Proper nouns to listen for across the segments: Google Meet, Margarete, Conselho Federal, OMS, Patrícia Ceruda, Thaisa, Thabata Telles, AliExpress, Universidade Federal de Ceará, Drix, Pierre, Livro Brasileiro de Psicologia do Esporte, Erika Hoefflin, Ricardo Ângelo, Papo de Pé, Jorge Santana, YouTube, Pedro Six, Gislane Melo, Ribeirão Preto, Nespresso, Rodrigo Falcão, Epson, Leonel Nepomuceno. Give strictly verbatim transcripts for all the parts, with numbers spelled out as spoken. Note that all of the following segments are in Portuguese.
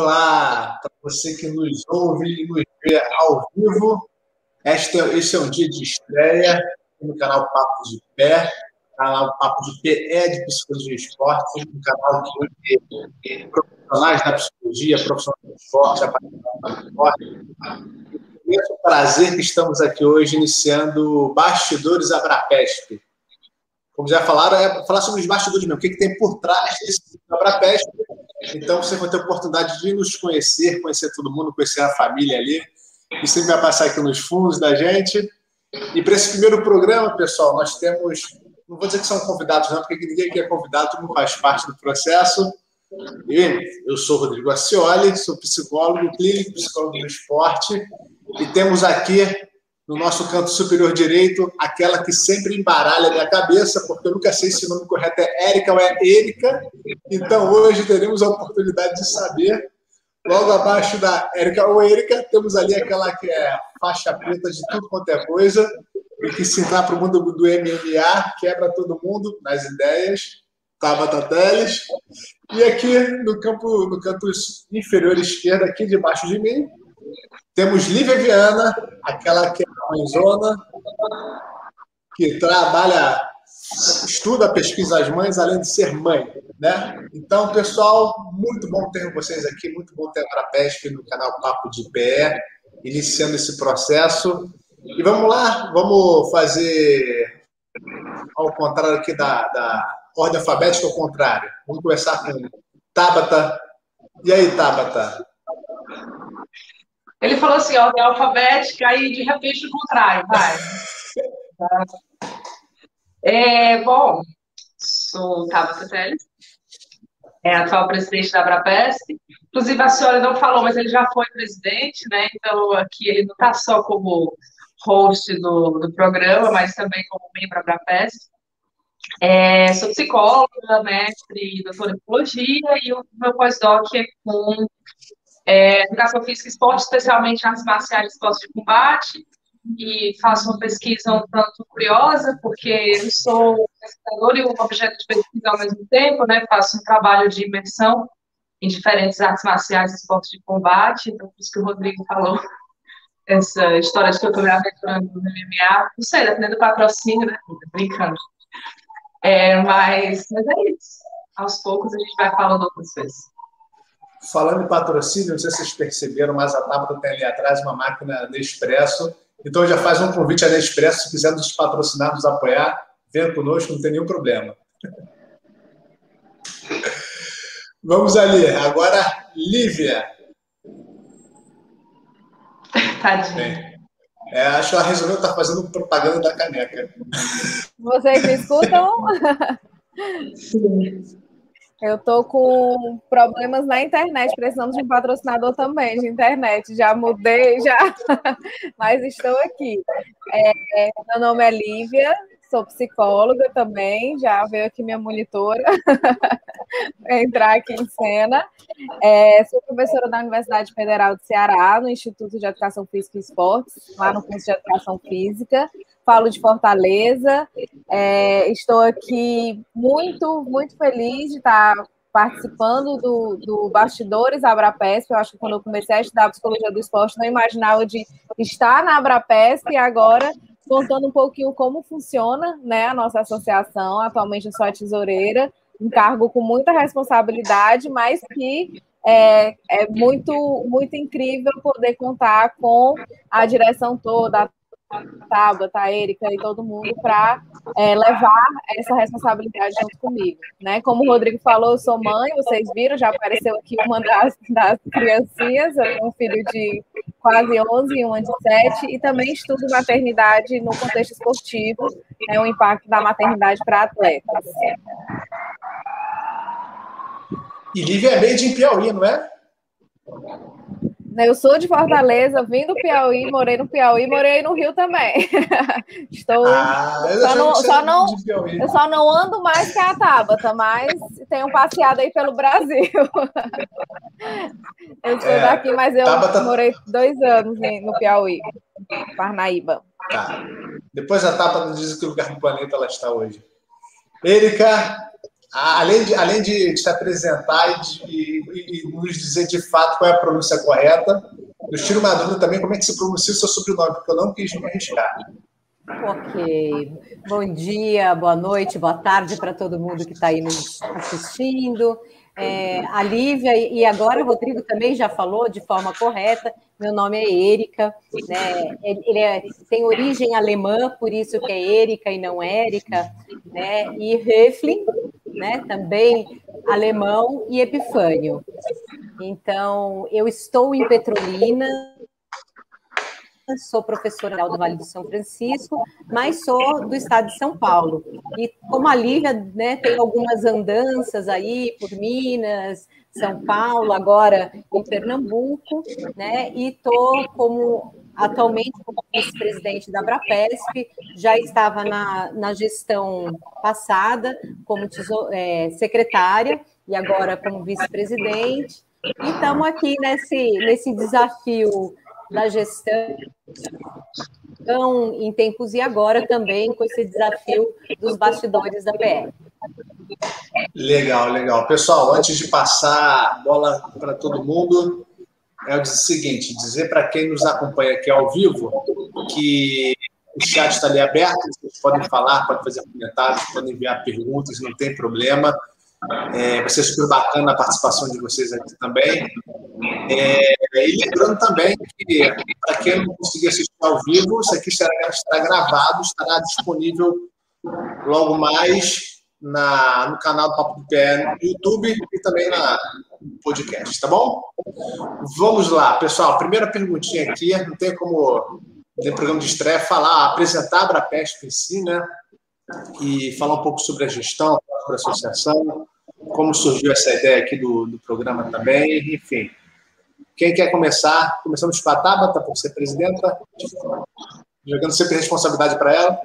Olá, para você que nos ouve e nos vê ao vivo, este, este é um dia de estreia no canal Papo de Pé, canal Papo de Pé é de Psicologia e Esportes, um canal que hoje profissionais da psicologia, profissionais do esporte, apaixonados do esporte. É um prazer que estamos aqui hoje iniciando Bastidores ABRAPESP. Como já falaram, é falar sobre os bastidores mesmo, o que, que tem por trás desse ABRAPESP. Então, você vai ter a oportunidade de nos conhecer, conhecer todo mundo, conhecer a família ali. E sempre vai passar aqui nos fundos da gente. E para esse primeiro programa, pessoal, nós temos... Não vou dizer que são convidados, não, porque ninguém aqui é convidado, todo mundo faz parte do processo. E eu sou Rodrigo Acioli, sou psicólogo clínico, psicólogo do esporte. E temos aqui, no nosso canto superior direito, aquela que sempre embaralha a minha cabeça, porque eu nunca sei se o nome correto é Erika ou é Erika. Então, hoje teremos a oportunidade de saber. Logo abaixo da Erika ou Erika, temos ali aquela que é faixa preta de tudo quanto é coisa, e que se entrar para o mundo do M M A, quebra todo mundo nas ideias. Thabata Telles. E aqui, no, campo, no canto inferior esquerdo, aqui debaixo de mim, temos Lívia Viana, aquela que é mãezona, que trabalha, estuda, pesquisa as mães, além de ser mãe, né? Então, pessoal, muito bom ter vocês aqui, muito bom ter a ABRAPESP no canal Papo de Pé, iniciando esse processo. E vamos lá, vamos fazer ao contrário aqui da, da ordem alfabética, ao contrário. Vamos começar com Thabata. E aí, Thabata? Ele falou assim, ó, é alfabética, aí de repente o contrário, vai. É, bom, sou Thabata Telles, é atual presidente da ABRAPESP. Inclusive, a senhora não falou, mas ele já foi presidente, né? Então, aqui ele não está só como host do, do programa, mas também como membro da ABRAPESP. É, sou psicóloga, mestre, doutora em psicologia, e o meu pós-doc é com... É, educação física e esporte, especialmente artes marciais e esportes de combate, e faço uma pesquisa um tanto curiosa, porque eu sou pesquisadora e um objeto de pesquisa ao mesmo tempo, né? Faço um trabalho de imersão em diferentes artes marciais e esportes de combate, então, por isso que o Rodrigo falou, essa história de que eu estou me aventurando no M M A, não sei, dependendo do patrocínio, né? Brincando. É, mas, mas é isso, aos poucos a gente vai falando outras vezes. Falando em patrocínio, não sei se vocês perceberam, mas a Thabata tem ali atrás uma máquina Nespresso. Então, já faz um convite a Nespresso, se quiser nos patrocinar, nos apoiar, venha conosco, não tem nenhum problema. Vamos ali. Agora, Lívia. Tadinha. É, acho que ela resolveu estar fazendo propaganda da caneca. Vocês me escutam? Sim. Eu estou com problemas na internet, precisamos de um patrocinador também de internet, já mudei, já, mas estou aqui. É, meu nome é Lívia, sou psicóloga também, já veio aqui minha monitora entrar aqui em cena. É, sou professora da Universidade Federal de Ceará, no Instituto de Educação Física e Esportes, lá no curso de Educação Física. Falo de Fortaleza, é, estou aqui muito, muito feliz de estar participando do, do Bastidores ABRAPESP. Eu acho que quando eu comecei a estudar Psicologia do Esporte, não imaginava de estar na ABRAPESP e agora contando um pouquinho como funciona, né, a nossa associação. Atualmente eu sou a tesoureira, um cargo com muita responsabilidade, mas que... É, é muito, muito incrível poder contar com a direção toda, a Thabata, a Erika e todo mundo para é, levar essa responsabilidade junto comigo, né? Como o Rodrigo falou, eu sou mãe, vocês viram, já apareceu aqui uma das, das criancinhas, eu tenho um filho de quase onze e uma de sete, e também estudo maternidade no contexto esportivo, né, o impacto da maternidade para atletas. E Lívia é made in Piauí, não é? Eu sou de Fortaleza, vim do Piauí, morei no Piauí, morei no Rio também. Estou. Ah, eu só, não, só, não, eu só não ando mais que a Thabata, mas tenho passeado aí pelo Brasil. Eu sou é, daqui, mas eu Thabata... morei dois anos no Piauí, Parnaíba. Tá. Depois a Thabata diz que lugar do planeta ela está hoje. Erika, Além de, além de te apresentar e, de, e, e nos dizer de fato qual é a pronúncia correta, eu tiro uma dúvida também, como é que se pronuncia o seu sobrenome, porque eu não quis me arriscar. Ok. Bom dia, boa noite, boa tarde para todo mundo que está aí nos assistindo. É, a Lívia e agora o Rodrigo também já falou de forma correta. Meu nome é Erika, né? Ele é, tem origem alemã, por isso que é Erika e não Erika, né? E Hoefflin, né? Também alemão, e Epiphanio. Então, eu estou em Petrolina, sou professora do Vale do São Francisco, mas sou do estado de São Paulo. E como a Lívia, né, tem algumas andanças aí por Minas, São Paulo, agora em Pernambuco, né, e estou como atualmente como vice-presidente da ABRAPESP, já estava na, na gestão passada como tesouro, é, secretária, e agora como vice-presidente. E estamos aqui nesse, nesse desafio da gestão, então, em tempos e agora também com esse desafio dos bastidores da P E. Legal, legal. Pessoal, antes de passar a bola para todo mundo, é o seguinte, dizer para quem nos acompanha aqui ao vivo que o chat está ali aberto, vocês podem falar, podem fazer comentários, podem enviar perguntas, não tem problema. É, vai ser super bacana a participação de vocês aqui também. É, e lembrando também que, para quem não conseguir assistir ao vivo, isso aqui será, será gravado, estará disponível logo mais na, no canal do Papo de Pé no YouTube e também na, no podcast, tá bom? Vamos lá, pessoal. Primeira perguntinha aqui, não tem como, no programa de estreia, falar, apresentar a ABRAPESP em si, né? E falar um pouco sobre a gestão, sobre a associação, como surgiu essa ideia aqui do, do programa também, enfim. Quem quer começar? Começamos com a Thabata, por ser presidenta, jogando sempre responsabilidade para ela.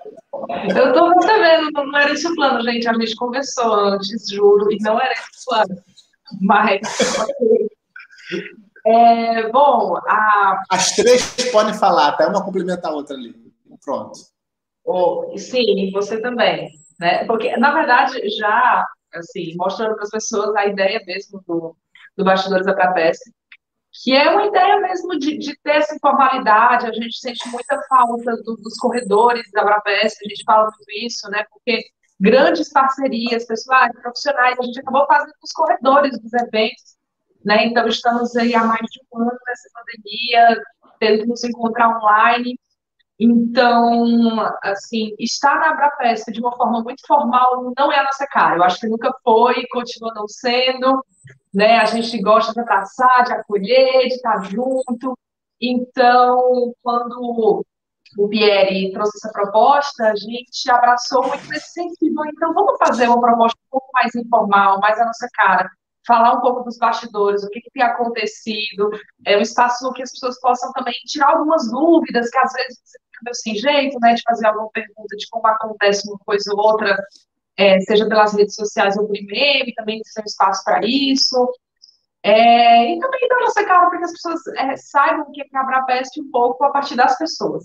Eu estou percebendo, não era esse o plano, gente, a gente conversou antes, juro, e não era esse o plano, mas... é, bom, a... As três podem falar, tá? Uma complementa a outra ali, pronto. Oh, sim, você também, né? Porque, na verdade, já, assim, mostrando para as pessoas a ideia mesmo do, do Bastidores da ABRAPESP, que é uma ideia mesmo de, de ter essa informalidade, a gente sente muita falta do, dos corredores da ABRAPESP, a gente fala muito isso, né? Porque grandes parcerias pessoais, profissionais, a gente acabou fazendo os corredores dos eventos, né? Então, estamos aí há mais de um ano nessa pandemia, tendo que nos encontrar online. Então, assim, estar na ABRAPESP de uma forma muito formal não é a nossa cara. Eu acho que nunca foi, continua não sendo, né? A gente gosta de abraçar, de acolher, de estar junto. Então, quando o Pierre trouxe essa proposta, a gente abraçou muito nesse sentido. Então, vamos fazer uma proposta um pouco mais informal, mais a nossa cara. Falar um pouco dos bastidores, o que, que tem acontecido, é um espaço que as pessoas possam também tirar algumas dúvidas, que às vezes você fica meio sem jeito, né, de fazer alguma pergunta de como acontece uma coisa ou outra, é, seja pelas redes sociais ou por e-mail, também tem um espaço para isso. É, e também dá nossa cara para que as pessoas é, saibam o que é a ABRAPESP um pouco a partir das pessoas.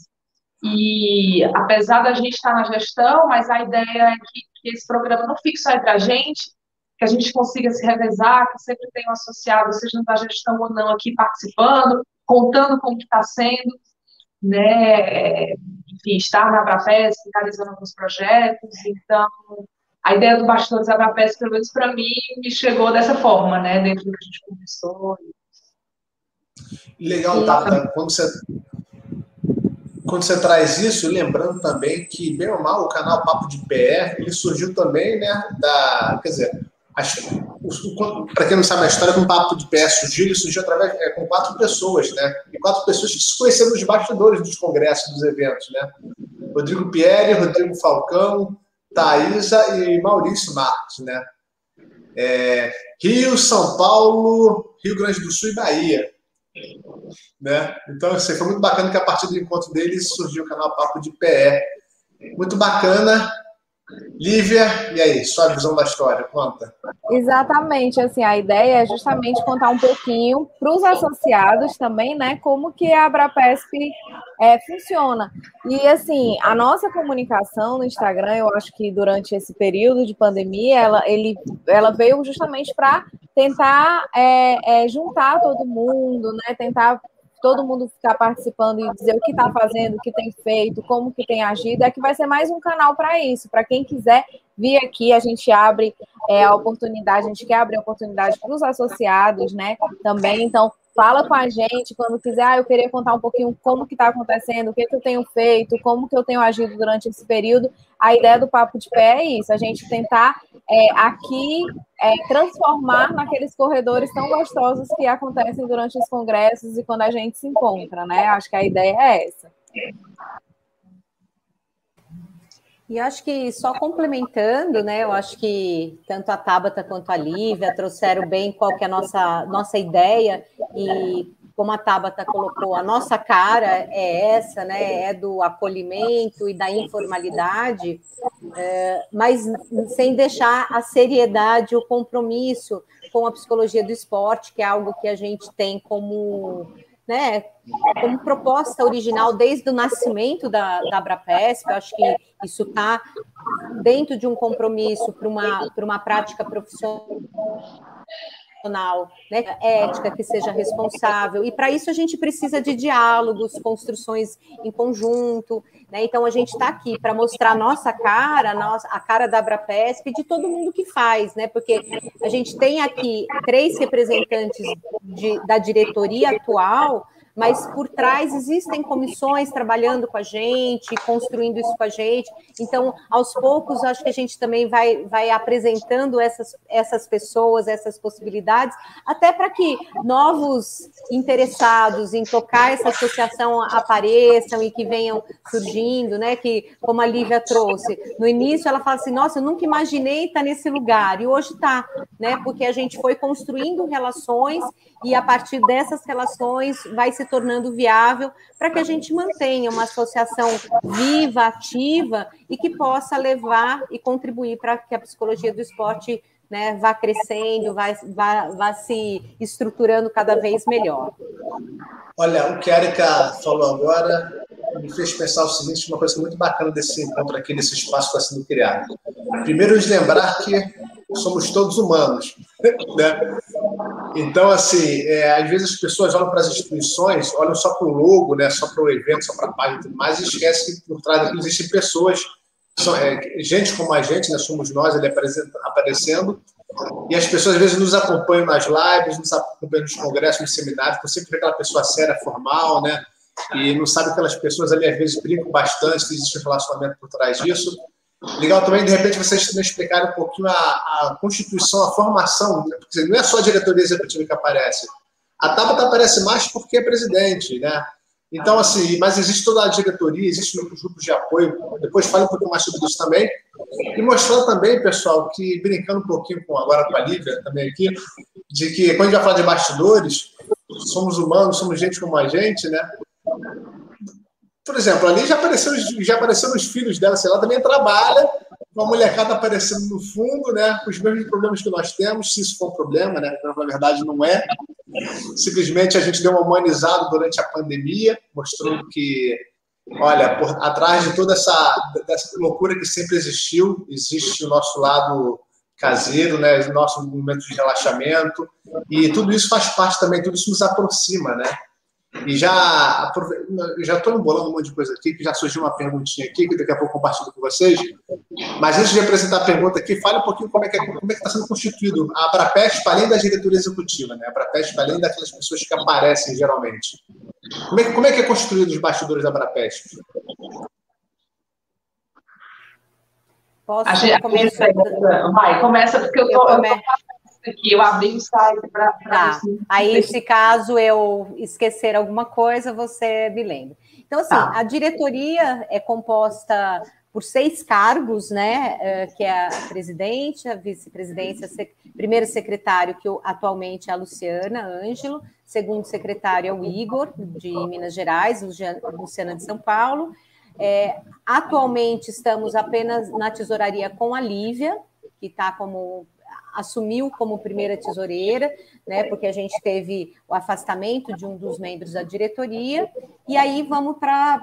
E apesar da gente estar na gestão, mas a ideia é que, que esse programa não fique só entre a gente, que a gente consiga se revezar, que sempre tem um associado, seja na gestão ou não, aqui participando, contando como está sendo, né? Enfim, estar na ABRAPESP, realizando alguns projetos. Então, a ideia do Bastidores da ABRAPESP, pelo menos para mim, me chegou dessa forma, né? Dentro do que a gente conversou. Legal, Tata. Quando você, quando você traz isso, lembrando também que, bem ou mal, o canal Papo de P E, ele surgiu também, né? Da, quer dizer... Para quem não sabe a história, com o Papo de Pé surgiu, ele surgiu através, é, com quatro pessoas, né? E quatro pessoas que se conheceram nos bastidores dos congressos, dos eventos, né? Rodrigo Pieri, Rodrigo Falcão, Thaisa e Maurício Marcos, né? É, Rio, São Paulo, Rio Grande do Sul e Bahia, né? Então, assim, foi muito bacana que a partir do encontro deles surgiu o canal Papo de Pé. Muito bacana. Lívia, e aí, sua visão da história, conta. Exatamente, assim, a ideia é justamente contar um pouquinho para os associados também, né, como que a ABRAPESP é, funciona. E, assim, a nossa comunicação no Instagram, eu acho que durante esse período de pandemia, ela, ele, ela veio justamente para tentar é, é, juntar todo mundo, né, tentar... todo mundo ficar participando e dizer o que está fazendo, o que tem feito, como que tem agido, é que vai ser mais um canal para isso, para quem quiser vir aqui, a gente abre é, a oportunidade, a gente quer abrir a oportunidade para os associados, né, também, então fala com a gente, quando quiser, ah, eu queria contar um pouquinho como que está acontecendo, o que, que eu tenho feito, como que eu tenho agido durante esse período, a ideia do Papo de Pé é isso, a gente tentar é, aqui é, transformar naqueles corredores tão gostosos que acontecem durante os congressos e quando a gente se encontra, né, acho que a ideia é essa. E acho que só complementando, né, eu acho que tanto a Thabata quanto a Lívia trouxeram bem qual que é a nossa, nossa ideia, e como a Thabata colocou, a nossa cara é essa, né, é do acolhimento e da informalidade, é, mas sem deixar a seriedade, o compromisso com a psicologia do esporte, que é algo que a gente tem como... né, como proposta original desde o nascimento da, da ABRAPESP, eu acho que isso está dentro de um compromisso para uma, para uma prática profissional, né, ética, que seja responsável, e para isso a gente precisa de diálogos, construções em conjunto, né, então a gente está aqui para mostrar a nossa cara, a, nossa, a cara da ABRAPESP e de todo mundo que faz, né, porque a gente tem aqui três representantes de, da diretoria atual, mas por trás existem comissões trabalhando com a gente, construindo isso com a gente, então aos poucos acho que a gente também vai, vai apresentando essas, essas pessoas, essas possibilidades, até para que novos interessados em tocar essa associação apareçam e que venham surgindo, né, que como a Lívia trouxe, no início ela fala assim, nossa, eu nunca imaginei estar nesse lugar, e hoje está, né, porque a gente foi construindo relações e a partir dessas relações vai se tornando viável para que a gente mantenha uma associação viva, ativa e que possa levar e contribuir para que a psicologia do esporte, né, vá crescendo, vá, vá, vá se estruturando cada vez melhor. Olha, o que a Erika falou agora me fez pensar o seguinte, uma coisa muito bacana desse encontro aqui, nesse espaço que está sendo criado. Primeiro, lembrar que somos todos humanos, né? Então, assim, é, às vezes as pessoas olham para as instituições, olham só para o logo, né? Só para o evento, só para a página e tudo mais, e esquecem que por trás daquilo existem pessoas, são, é, gente como a gente, né? Somos nós ali aparecendo, e as pessoas às vezes nos acompanham nas lives, nos acompanham nos congressos, nos seminários, você sempre vê aquela pessoa séria, formal, né? E não sabe que aquelas pessoas ali às vezes brincam bastante, que existe um relacionamento por trás disso. Legal também, de repente, vocês também explicaram um pouquinho a, a constituição, a formação, porque não é só a diretoria executiva que aparece. A Thabata aparece mais porque é presidente, né? Então, assim, mas existe toda a diretoria, existem os grupos de apoio, depois fala um pouquinho mais sobre isso também. E mostrando também, pessoal, que, brincando um pouquinho com, agora com a Lívia também aqui, de que quando a gente vai falar de bastidores, somos humanos, somos gente como a gente, né? Por exemplo, ali já apareceu, já apareceram os filhos dela, sei lá, também trabalha, uma molecada aparecendo no fundo, né? Os mesmos problemas que nós temos, se isso for um problema, né? Na verdade, não é. Simplesmente a gente deu uma humanizada durante a pandemia, mostrando que, olha, por, atrás de toda essa, dessa loucura que sempre existiu, existe o nosso lado caseiro, né? Os nossos momentos de relaxamento, e tudo isso faz parte também, tudo isso nos aproxima, né? E já já estou embolando um monte de coisa aqui, que já surgiu uma perguntinha aqui, que daqui a pouco eu compartilho com vocês. Mas antes de apresentar a pergunta aqui, fale um pouquinho como é que como é está sendo constituído a ABRAPESP, além da diretoria executiva, né? A ABRAPESP, além daquelas pessoas que aparecem geralmente. Como é, como é que é construído os bastidores da ABRAPESP? Posso a gente começa, vai, começa porque eu estou... que eu abri o site para... Tá. Assim. Aí, se caso eu esquecer alguma coisa, você me lembra. Então, assim, tá. A diretoria é composta por seis cargos, né, que é a presidente, a vice-presidência, primeiro secretário, que atualmente é a Luciana Ângelo, segundo secretário é o Igor, de Minas Gerais, Luciana de São Paulo, É, atualmente estamos apenas na tesouraria com a Lívia, que está como... assumiu como primeira tesoureira, né, porque a gente teve o afastamento de um dos membros da diretoria, e aí vamos para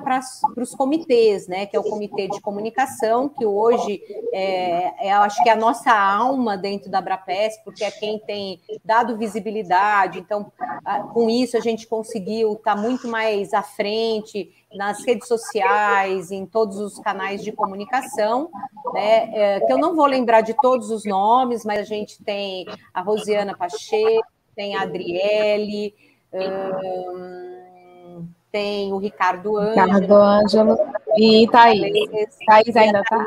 os comitês, né, que é o comitê de comunicação, que hoje é, é, acho que é a nossa alma dentro da ABRAPESP, porque é quem tem dado visibilidade, então a, com isso a gente conseguiu estar tá muito mais à frente nas redes sociais, em todos os canais de comunicação, né, é, que eu não vou lembrar de todos os nomes, mas a gente tem a Rosiana Pacheco, tem a Adriele, um, tem o Ricardo Ângelo, Ricardo Ângelo e Thaís. Thaís ainda está.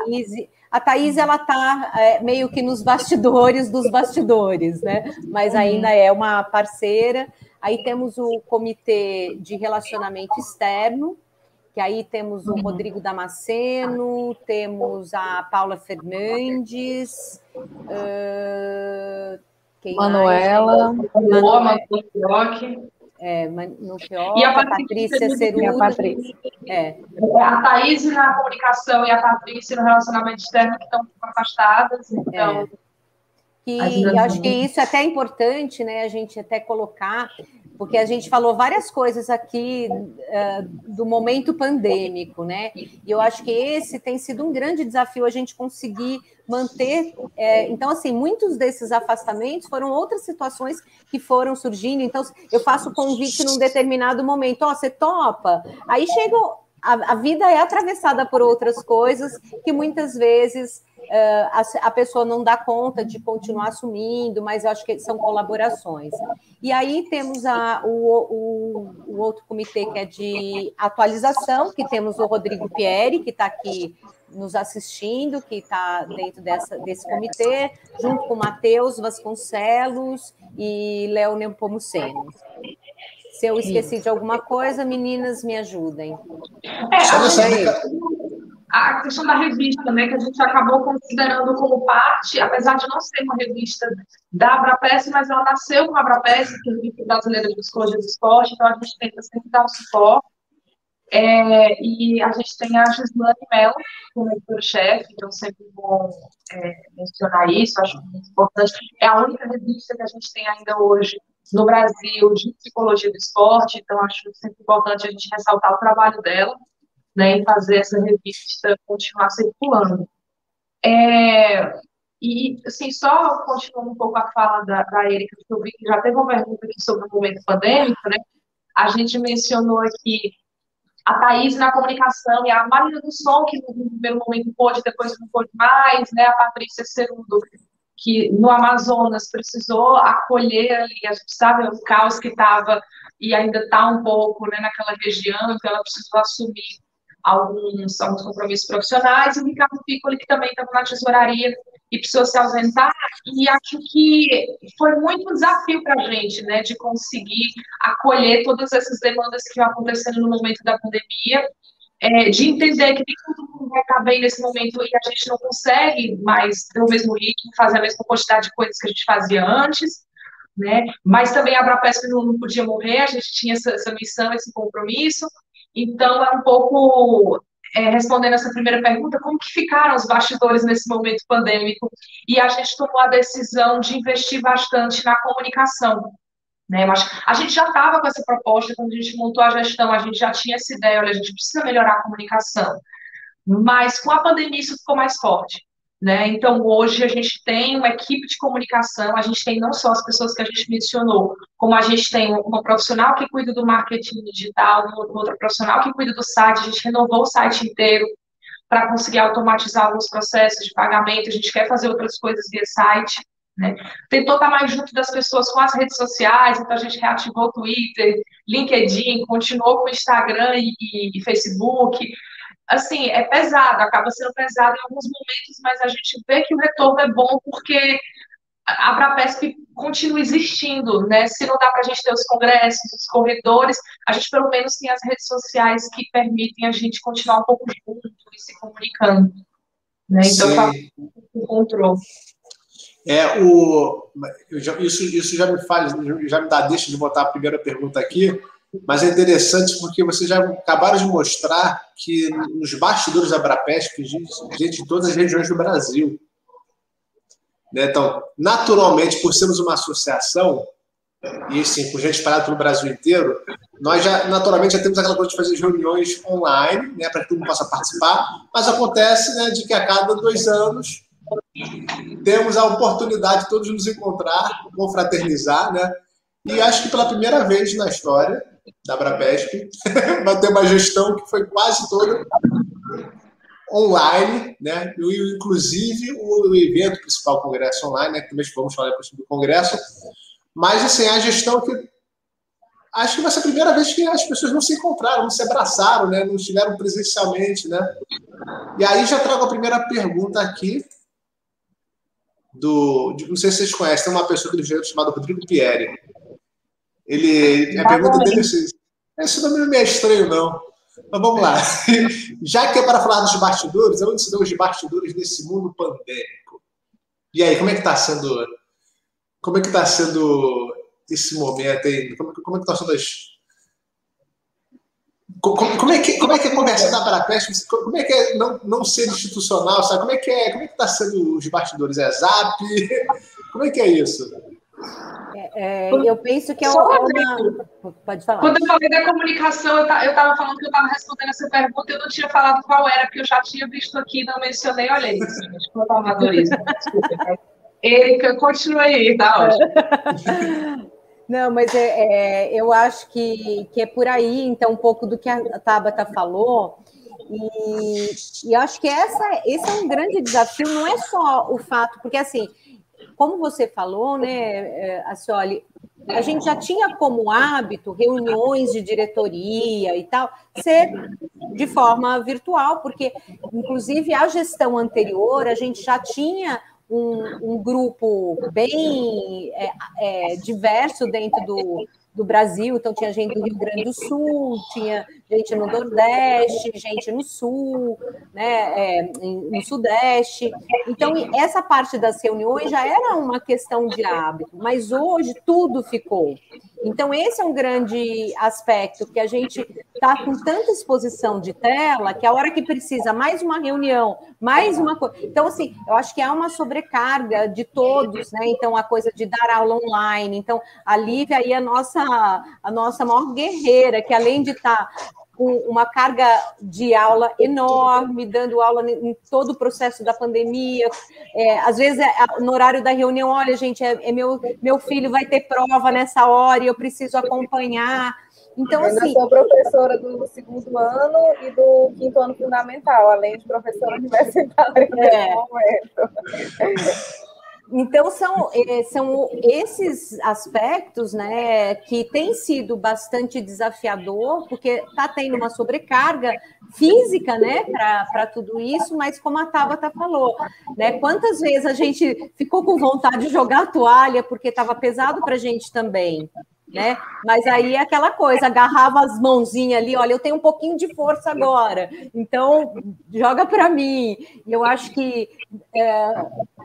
A Thaís, ela está é, meio que nos bastidores dos bastidores, né? Mas ainda é uma parceira. Aí temos o Comitê de Relacionamento Externo, que aí temos o Rodrigo Damasceno, temos a Paula Fernandes, uh, quem Manuela, Manuela Pioque, é, e a Patrícia Ceruda. A, Patrícia. É. a Thaís na comunicação e a Patrícia no relacionamento externo, que estão afastadas, então... É. E acho que isso é até importante, né? A gente até colocar, porque a gente falou várias coisas aqui uh, do momento pandêmico, né? E eu acho que esse tem sido um grande desafio a gente conseguir manter. É, então, assim, muitos desses afastamentos foram outras situações que foram surgindo. Então, eu faço convite num determinado momento, ó, oh, você topa? Aí chega. A, a vida é atravessada por outras coisas que muitas vezes uh, a, a pessoa não dá conta de continuar assumindo, mas eu acho que são colaborações. E aí temos a, o, o, o outro comitê que é de atualização, que temos o Rodrigo Pieri, que está aqui nos assistindo, que está dentro dessa, desse comitê, junto com Matheus Vasconcelos e Leonel Nepomuceno. Se eu esqueci de alguma coisa, meninas, me ajudem. É, a, a questão da revista, né, que a gente acabou considerando como parte, apesar de não ser uma revista da ABRAPESP, mas ela nasceu com a ABRAPESP, que é a Livro Brasileiro de Psicologia do Esporte, então a gente tenta sempre dar um suporte. É, e a gente tem a Gislane Melo como editora-chefe, então sempre vou é, mencionar isso, acho muito importante. É a única revista que a gente tem ainda hoje no Brasil, de psicologia do esporte, então acho sempre importante a gente ressaltar o trabalho dela, né, e fazer essa revista continuar circulando. É, e, assim, só continuando um pouco a fala da, da Erika, que eu vi que já teve uma pergunta aqui sobre o momento pandêmico, né, a gente mencionou aqui a Thaís na comunicação e a Marina do Som, que no primeiro momento pôde, depois não pôde mais, né, a Patrícia Ceruda, que no Amazonas precisou acolher ali, a gente sabe o caos que estava e ainda está um pouco, né, naquela região, então ela precisou assumir alguns, alguns compromissos profissionais, e o Ricardo Piccoli, que também estava na tesouraria e precisou se ausentar, e acho que foi muito um desafio para a gente, né, de conseguir acolher todas essas demandas que iam acontecendo no momento da pandemia, é, de entender que nem todo mundo vai estar bem nesse momento e a gente não consegue mais ter o mesmo ritmo, fazer a mesma quantidade de coisas que a gente fazia antes, né? Mas também a ABRAPESP não, não podia morrer, a gente tinha essa, essa missão, esse compromisso. Então, é um pouco, é, respondendo essa primeira pergunta, como que ficaram os bastidores nesse momento pandêmico? E a gente tomou a decisão de investir bastante na comunicação. Né, mas a gente já estava com essa proposta, quando a gente montou a gestão, a gente já tinha essa ideia, olha, a gente precisa melhorar a comunicação, mas com a pandemia isso ficou mais forte, né, então hoje a gente tem uma equipe de comunicação, a gente tem não só as pessoas que a gente mencionou, como a gente tem uma profissional que cuida do marketing digital, outra profissional que cuida do site, a gente renovou o site inteiro para conseguir automatizar alguns processos de pagamento, a gente quer fazer outras coisas via site, né? Tentou estar mais junto das pessoas com as redes sociais, então a gente reativou o Twitter, LinkedIn, continuou com o Instagram e, e Facebook. Assim, é pesado, acaba sendo pesado em alguns momentos, mas a gente vê que o retorno é bom porque a ABRAPESP continua existindo, né? Se não dá para a gente ter os congressos, os corredores, a gente pelo menos tem as redes sociais que permitem a gente continuar um pouco junto e se comunicando, né? Então, tá, encontrou. É, o, eu já, isso, isso já me faz, já me dá deixa de botar a primeira pergunta aqui, mas é interessante porque vocês já acabaram de mostrar que nos bastidores da ABRAPESP, gente de todas as regiões do Brasil. Né? Então, naturalmente, por sermos uma associação, e assim, por gente espalhada pelo Brasil inteiro, nós já, naturalmente, já temos aquela coisa de fazer reuniões online, né, para que todo mundo possa participar, mas acontece, né, de que a cada dois anos temos a oportunidade de todos nos encontrar, confraternizar, né? E acho que pela primeira vez na história da ABRAPESP vai ter uma gestão que foi quase toda online, né? E, inclusive o evento principal, o congresso online, né? Que também vamos falar depois do congresso, mas assim, a gestão que acho que vai ser a primeira vez que as pessoas não se encontraram, não se abraçaram, né? Não estiveram presencialmente, né? E aí já trago a primeira pergunta aqui do, não sei se vocês conhecem, tem uma pessoa do Rio chamada Rodrigo Pieri. Ele, a pergunta dele é assim, esse nome não é estranho, não. Mas vamos lá. Já que é para falar dos bastidores, onde se dão os bastidores nesse mundo pandêmico? E aí, como é que está sendo, como é que está sendo esse momento aí? Como, como é que está sendo as... Como, como, é que, como é que é conversar da ABRAPESP? Como é que é não, não ser institucional? Sabe? Como é que é, como é que está sendo os bastidores? É zap? Como é que é isso? É, é, eu penso que é uma... Pode falar. Quando eu falei da comunicação, eu estava falando que eu estava respondendo essa pergunta, eu não tinha falado qual era, porque eu já tinha visto aqui, não mencionei, olha isso, gente, o amadorismo. Erika, continua aí, tá ótimo. Não, mas é, é, eu acho que, que é por aí, então, um pouco do que a Tabata falou... E, e eu acho que essa, esse é um grande desafio, não é só o fato, porque assim... Como você falou, né, Acioli, a gente já tinha como hábito reuniões de diretoria e tal, ser de forma virtual, porque, inclusive, a gestão anterior, a gente já tinha um, um grupo bem é, é, diverso dentro do, do Brasil, então tinha gente do Rio Grande do Sul, tinha gente no Nordeste, gente no Sul, né, é, no Sudeste. Então, essa parte das reuniões já era uma questão de hábito, mas hoje tudo ficou. Então, esse é um grande aspecto, que a gente está com tanta exposição de tela, que a hora que precisa mais uma reunião, mais uma coisa... Então, assim, eu acho que há uma sobrecarga de todos, né? Então, a coisa de dar aula online. Então, a Lívia aí é a nossa, a nossa maior guerreira, que além de estar... uma carga de aula enorme, dando aula em todo o processo da pandemia. É, às vezes, é, no horário da reunião, olha, gente, é, é meu, meu filho vai ter prova nessa hora e eu preciso acompanhar. Então, assim... Eu sou professora do segundo ano e do quinto ano fundamental, além de professora universitária. É. Então, são, são esses aspectos, né, que tem sido bastante desafiador, porque está tendo uma sobrecarga física, né, para tudo isso, mas como a Tabata falou, né, quantas vezes a gente ficou com vontade de jogar a toalha porque estava pesado para a gente também, né? Mas aí é aquela coisa, agarrava as mãozinhas ali, olha, eu tenho um pouquinho de força agora, então joga para mim. Eu acho que é,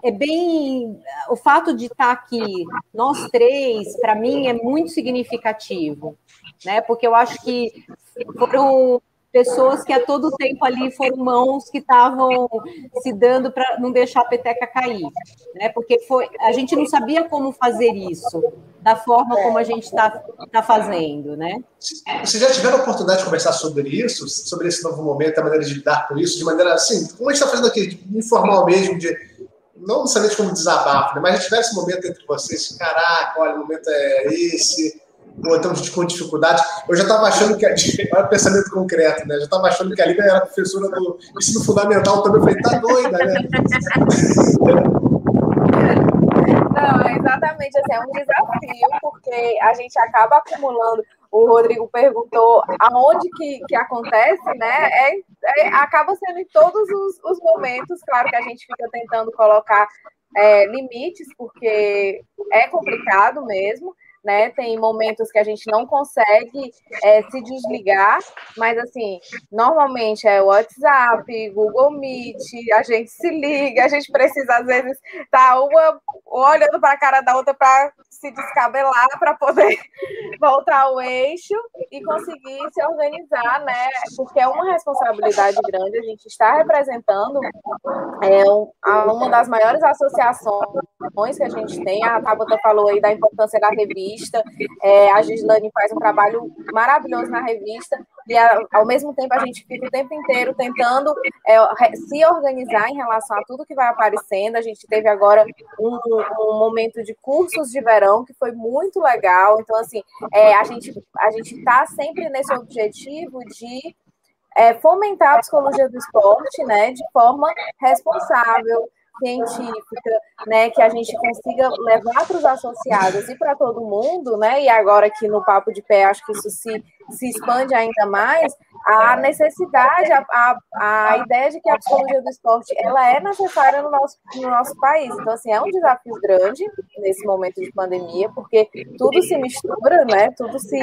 é bem... O fato de estar aqui, nós três, para mim, é muito significativo, né? Porque eu acho que foram... pessoas que a todo tempo ali foram mãos que estavam se dando para não deixar a peteca cair, né? Porque foi, a gente não sabia como fazer isso, da forma como a gente está tá fazendo, né? Vocês já tiveram a oportunidade de conversar sobre isso, sobre esse novo momento, a maneira de lidar com isso, de maneira assim, como a gente está fazendo aqui, informal mesmo, de, não necessariamente como desabafo, né? Mas já tiveram esse momento entre vocês, caraca, olha, o momento é esse... Ou estamos com dificuldade. Eu já estava achando que... Olha o pensamento concreto, né? Já estava achando que a Lívia era professora do ensino fundamental também. Eu falei, tá doida, né? Não, exatamente. Assim, é um desafio, porque a gente acaba acumulando... O Rodrigo perguntou aonde que, que acontece, né? É, é, acaba sendo em todos os, os momentos. Claro que a gente fica tentando colocar é, limites, porque é complicado mesmo. né? Tem momentos que a gente não consegue é, se desligar, mas assim, normalmente é WhatsApp, Google Meet, a gente se liga, a gente precisa às vezes estar uma olhando para a cara da outra para se descabelar, para poder voltar ao eixo e conseguir se organizar, né? Porque é uma responsabilidade grande, a gente está representando é, um, uma das maiores associações que a gente tem. A Thabata falou aí da importância da revista. É, a Gislane faz um trabalho maravilhoso na revista e, ao mesmo tempo, a gente fica o tempo inteiro tentando é, se organizar em relação a tudo que vai aparecendo. A gente teve agora um, um momento de cursos de verão que foi muito legal. Então, assim, é, a gente a gente está sempre nesse objetivo de é, fomentar a psicologia do esporte, né, de forma responsável, científica, né, que a gente consiga levar para os associados e para todo mundo, né, e agora aqui no Papo de Pé, acho que isso se, se expande ainda mais, a necessidade, a, a, a ideia de que a psicologia do esporte, ela é necessária no nosso, no nosso país. Então, assim, é um desafio grande nesse momento de pandemia, porque tudo se mistura, né, tudo se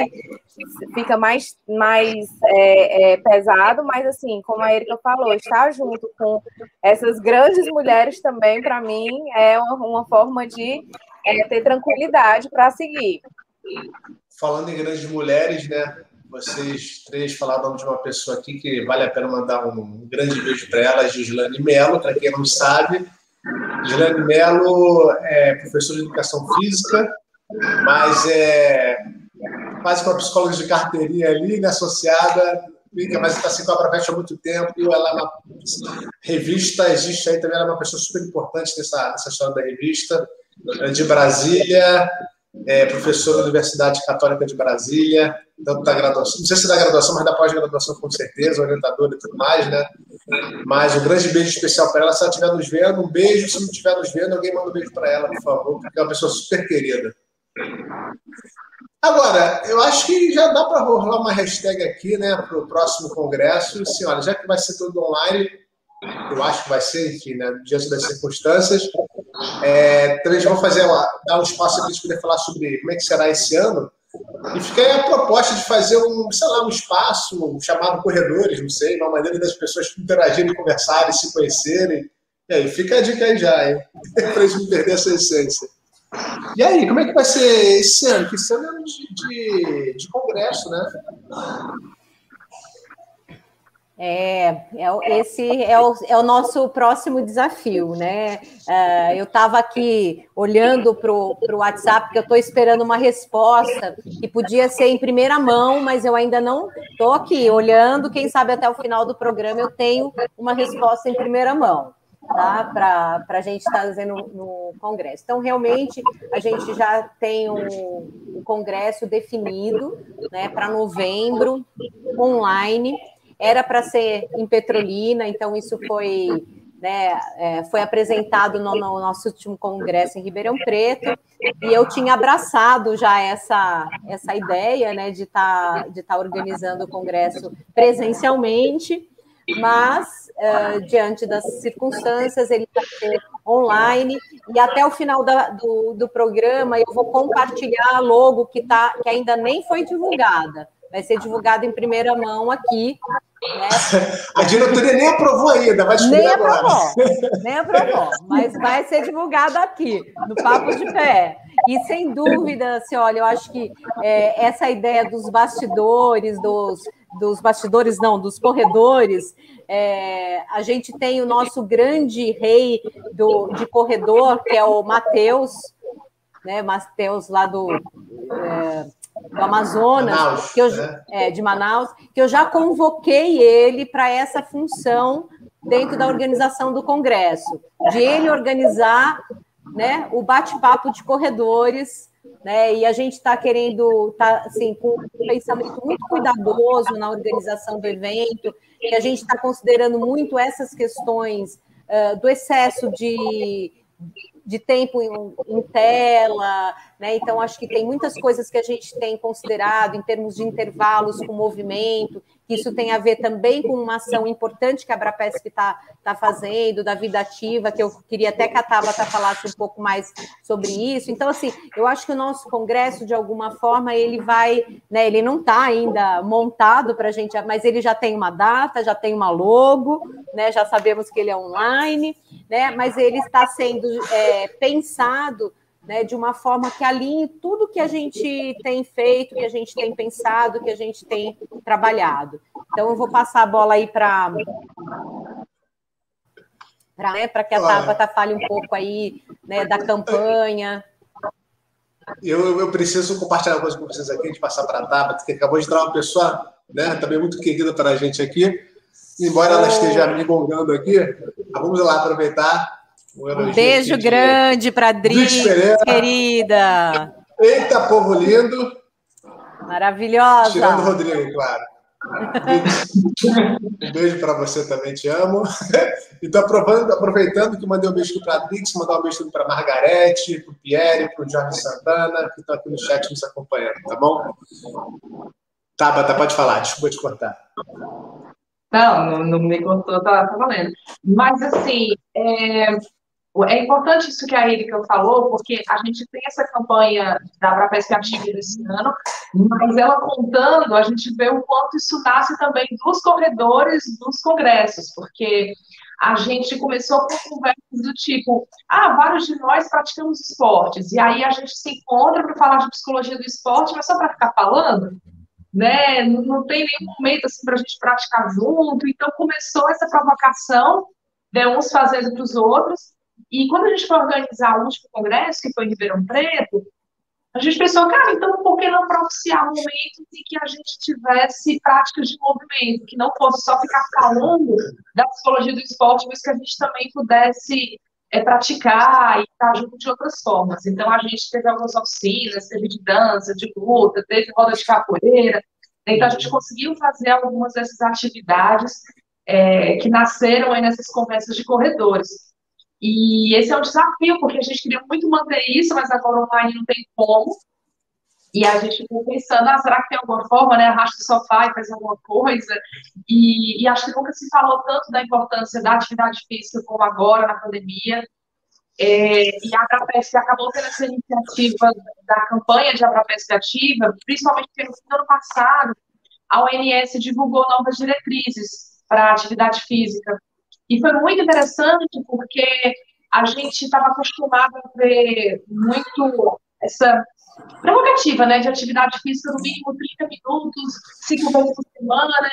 fica mais, mais é, é, pesado, mas, assim, como a Erika falou, estar junto com essas grandes mulheres também, para mim, é uma, uma forma de é, ter tranquilidade para seguir. Falando em grandes mulheres, né? Vocês três falaram de uma pessoa aqui que vale a pena mandar um, um grande beijo para ela, Gislane Melo, para quem não sabe. Gislane Melo é professora de educação física, mas é quase uma psicóloga de carteirinha ali, né, associada, mas está assim com a ABRAPESP há muito tempo, e ela é uma revista, existe aí também, ela é uma pessoa super importante nessa, nessa história da revista, de Brasília, é professora da Universidade Católica de Brasília, tanto da graduação, não sei se da graduação, mas da pós-graduação com certeza, orientadora e tudo mais, né? Mas um grande beijo especial para ela, se ela estiver nos vendo, um beijo, se não estiver nos vendo, alguém manda um beijo para ela, por favor, porque é uma pessoa super querida. Agora, eu acho que já dá para rolar uma hashtag aqui, né, para o próximo congresso. Senhora, já que vai ser tudo online, eu acho que vai ser, enfim, né, diante das circunstâncias, é, também já vou fazer uma, dar um espaço para a gente poder falar sobre como é que será esse ano. E fica aí a proposta de fazer um, sei lá, um espaço um chamado Corredores, não sei, uma maneira das pessoas interagirem, conversarem, se conhecerem. E aí, fica a dica aí já, hein? Para a gente não perder essa essência. E aí, como é que vai ser esse ano? Que esse ano é de, de, de congresso, né? É, é esse é o, é o nosso próximo desafio, né? Uh, eu estava aqui olhando para o WhatsApp, porque eu estou esperando uma resposta, que podia ser em primeira mão, mas eu ainda não estou aqui olhando. Quem sabe até o final do programa eu tenho uma resposta em primeira mão. Tá? Para a gente estar fazendo no Congresso. Então, realmente, a gente já tem um, um Congresso definido, né, para novembro, online. Era para ser em Petrolina, então isso foi, né, é, foi apresentado no, no nosso último Congresso em Ribeirão Preto, e eu tinha abraçado já essa, essa ideia, né, de estar de tá organizando o Congresso presencialmente, mas, uh, diante das circunstâncias, ele vai ser online, e até o final da, do, do programa eu vou compartilhar a logo que, tá, que ainda nem foi divulgada, vai ser divulgada em primeira mão aqui. Né? A diretoria nem aprovou ainda, vai descobrir nem agora. Aprovou, nem aprovou, mas vai ser divulgada aqui, no Papo de Pé. E, sem dúvida, assim, olha, eu acho que é, essa ideia dos bastidores, dos... dos bastidores, não, dos corredores, é, a gente tem o nosso grande rei do, de corredor, que é o Matheus, né, Matheus lá do, é, do Amazonas, Manaus, que eu, né? é, de Manaus, que eu já convoquei ele para essa função dentro da organização do Congresso, de ele organizar, né, o bate-papo de corredores, né, e a gente está querendo, tá, assim, com um pensamento muito cuidadoso na organização do evento, e a gente está considerando muito essas questões uh, do excesso de, de tempo em, em tela, né? Então acho que tem muitas coisas que a gente tem considerado em termos de intervalos com movimento, que isso tem a ver também com uma ação importante que a ABRAPESP está tá fazendo, da vida ativa, que eu queria até que a Thabata falasse um pouco mais sobre isso. Então, assim, eu acho que o nosso congresso, de alguma forma, ele vai, né, ele não está ainda montado para a gente, mas ele já tem uma data, já tem uma logo, né, já sabemos que ele é online, né, mas ele está sendo é, pensado, né, de uma forma que alinhe tudo que a gente tem feito, que a gente tem pensado, que a gente tem trabalhado. Então, eu vou passar a bola aí para para né, que a Thabata fale um pouco aí, né, da campanha. Eu, eu preciso compartilhar algumas coisas com vocês aqui, de passar para a Thabata, que acabou de entrar uma pessoa, né, também muito querida para a gente aqui, embora ela esteja me engolgando aqui, vamos lá aproveitar. Um beijo grande para Drix, querida. Eita, povo lindo. Maravilhosa. Tirando o Rodrigo, claro. Um beijo para você também, te amo. E estou aproveitando que mandei um beijo para a Drix, mandar um beijo para a Margarete, para o Pierre, para o Jorge Santana, que estão aqui no chat nos acompanhando, tá bom? Thabata, pode falar, desculpa te cortar. Não, não, não me contou, tá, tá valendo. Mas, assim, é, é importante isso que a Erika falou, porque a gente tem essa campanha da ABRAPESP ativa desse ano, mas ela contando, a gente vê o quanto isso nasce também dos corredores dos congressos, porque a gente começou com conversas do tipo, ah, vários de nós praticamos esportes, e aí a gente se encontra para falar de psicologia do esporte, mas só para ficar falando, né? Não tem nenhum momento assim, para a gente praticar junto. Então começou essa provocação, né, uns fazendo para os outros. E quando a gente foi organizar o último congresso, que foi em Ribeirão Preto, a gente pensou, cara, então por que não propiciar momentos em que a gente tivesse práticas de movimento, que não fosse só ficar falando da psicologia do esporte, mas que a gente também pudesse é, praticar e estar junto de outras formas. Então a gente teve algumas oficinas, teve de dança, de luta, teve roda de capoeira. Então a gente conseguiu fazer algumas dessas atividades é, que nasceram aí nessas conversas de corredores. E esse é um desafio, porque a gente queria muito manter isso, mas agora online não tem como. E a gente ficou pensando, ah, será que tem alguma forma, né? Arrasta o sofá e faz alguma coisa. E, e acho que nunca se falou tanto da importância da atividade física como agora, na pandemia. É, e a ABRAPESP acabou tendo essa iniciativa da campanha de ABRAPESP ativa, principalmente porque no fim do ano passado, a O M S divulgou novas diretrizes para a atividade física. E foi muito interessante, porque a gente estava acostumado a ver muito essa provocativa, né, de atividade física no mínimo trinta minutos, cinco vezes por semana, né?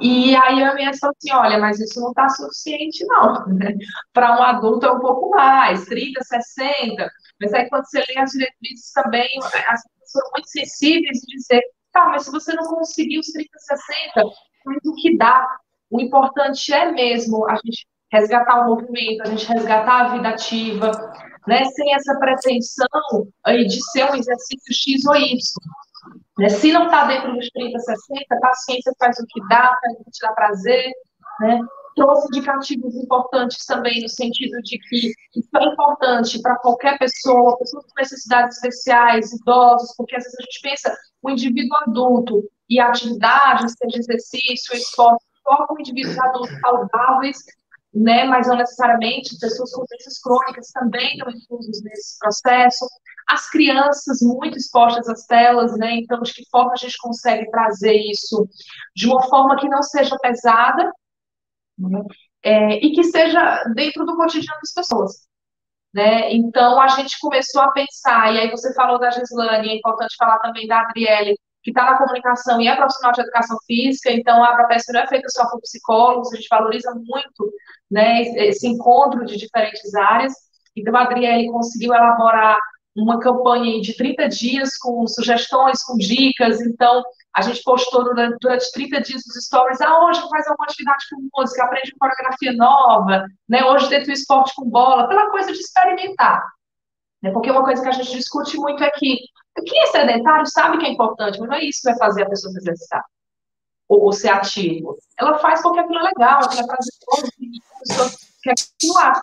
E aí a minha falou assim, olha, mas isso não está suficiente não, né? Para um adulto é um pouco mais, trinta, sessenta, mas aí quando você lê as diretrizes também, as pessoas são muito sensíveis de dizer, tá, mas se você não conseguir os trinta, sessenta, mas o que dá? O importante é mesmo a gente resgatar o movimento, a gente resgatar a vida ativa, né, sem essa pretensão aí de ser um exercício X ou Y. Né, se não está dentro dos trinta, sessenta, paciência, faz o que dá, faz o que te dá prazer. Né. Trouxe indicativos importantes também, no sentido de que isso é importante para qualquer pessoa, pessoas com necessidades especiais, idosos, porque às vezes a gente pensa o indivíduo adulto e a atividade, seja exercício, esporte, só com indivíduos adultos saudáveis, né, mas não necessariamente, pessoas com doenças crônicas também estão inclusas nesse processo, as crianças muito expostas às telas, né, então de que forma a gente consegue trazer isso de uma forma que não seja pesada, né, é, e que seja dentro do cotidiano das pessoas, né, então a gente começou a pensar, e aí você falou da Gislane, é importante falar também da Adriele, que está na comunicação e é profissional de educação física, então a ABRAPESP não é feita só por psicólogos, a gente valoriza muito, né, esse encontro de diferentes áreas. Então a Adriele conseguiu elaborar uma campanha de trinta dias com sugestões, com dicas, então a gente postou durante, durante trinta dias nos stories, ah, hoje faz alguma atividade com música, aprende uma coreografia nova, né, hoje tenta o esporte com bola, pela coisa de experimentar. Né, porque uma coisa que a gente discute muito é que quem é sedentário sabe que é importante, mas não é isso que vai fazer a pessoa se exercitar ou, ou ser ativo. Ela faz porque aquilo é legal, ela faz porque a pessoa quer continuar.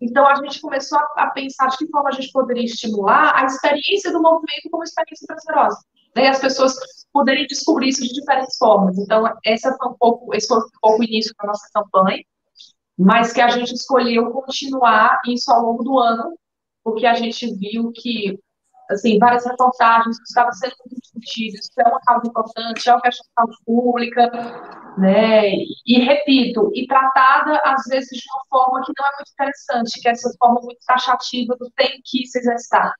Então, a gente começou a pensar de que forma a gente poderia estimular a experiência do movimento como experiência prazerosa, né? As pessoas poderem descobrir isso de diferentes formas. Então, essa foi um pouco, esse foi um pouco o início da nossa campanha, mas que a gente escolheu continuar isso ao longo do ano, porque a gente viu que, assim, várias reportagens estavam sendo discutidas, isso é uma causa importante, é uma questão de saúde pública, né? E, repito, e tratada, às vezes, de uma forma que não é muito interessante, que é essa forma muito taxativa do tem que se exercitar,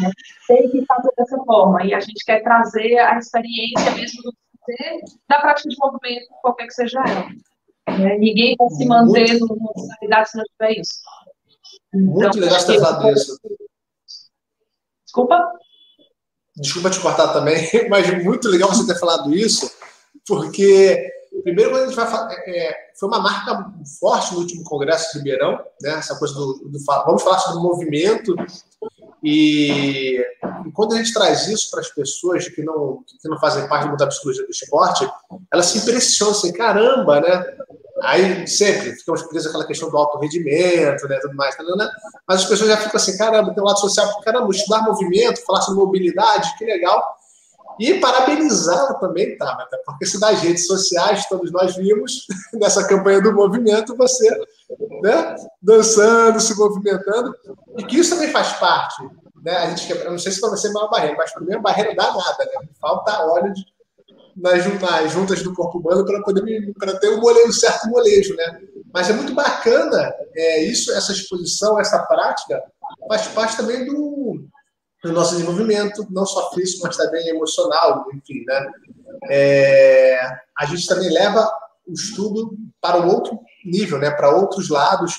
né? Tem que fazer dessa forma, e a gente quer trazer a experiência mesmo do fazer, da prática de movimento, qualquer que seja ela, né? Ninguém vai se manter numa modalidade se não tiver isso. Muito legal você tratar disso. Desculpa? Desculpa te cortar também, mas muito legal você ter falado isso, porque, primeiro, quando a gente vai falar, é, foi uma marca forte no último Congresso de Ribeirão, né? Essa coisa do, do, do... Vamos falar sobre o movimento, e, e quando a gente traz isso para as pessoas que não, que não fazem parte muito da psicologia do esporte, elas se impressionam, assim, caramba, né? Aí, sempre, ficamos presos àquela questão do alto rendimento, né, tudo mais, né? Mas as pessoas já ficam assim, caramba, tem um lado social, caramba, estudar movimento, falar sobre mobilidade, que legal. E parabenizar também, tá, porque se das redes sociais, todos nós vimos, nessa campanha do movimento, você, né, dançando, se movimentando, e que isso também faz parte, né, a gente quebra, não sei se para você é uma barreira, mas para mim a barreira dá nada, né, falta óleo de Nas, nas juntas do corpo humano para poder para ter um, molejo, um certo molejo, né? Mas é muito bacana, é, isso, essa exposição, essa prática faz parte também do, do nosso desenvolvimento, não só físico, mas também emocional, enfim, né? É, a gente também leva o estudo para um outro nível, né? Para outros lados,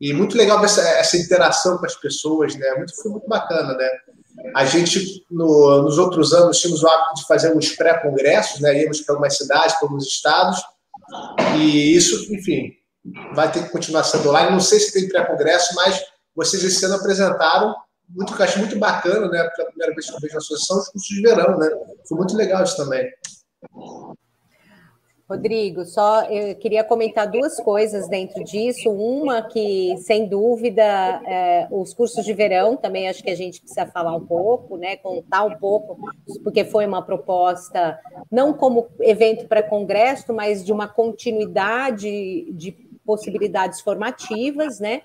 e muito legal essa, essa interação com as pessoas, né? Muito, foi muito bacana, né? A gente, no, nos outros anos, tínhamos o hábito de fazer uns pré-congressos, né? Íamos para algumas cidades, para alguns estados, e isso, enfim, vai ter que continuar sendo online. Não sei se tem pré-congresso, mas vocês esse ano apresentaram, muito, eu acho muito bacana, né? Pela primeira vez que eu vejo na associação, os cursos de verão, né? Foi muito legal isso também. Rodrigo, só eu queria comentar duas coisas dentro disso. Uma que, sem dúvida, é, os cursos de verão também acho que a gente precisa falar um pouco, né? Contar um pouco, porque foi uma proposta, não como evento para congresso, mas de uma continuidade de possibilidades formativas, né?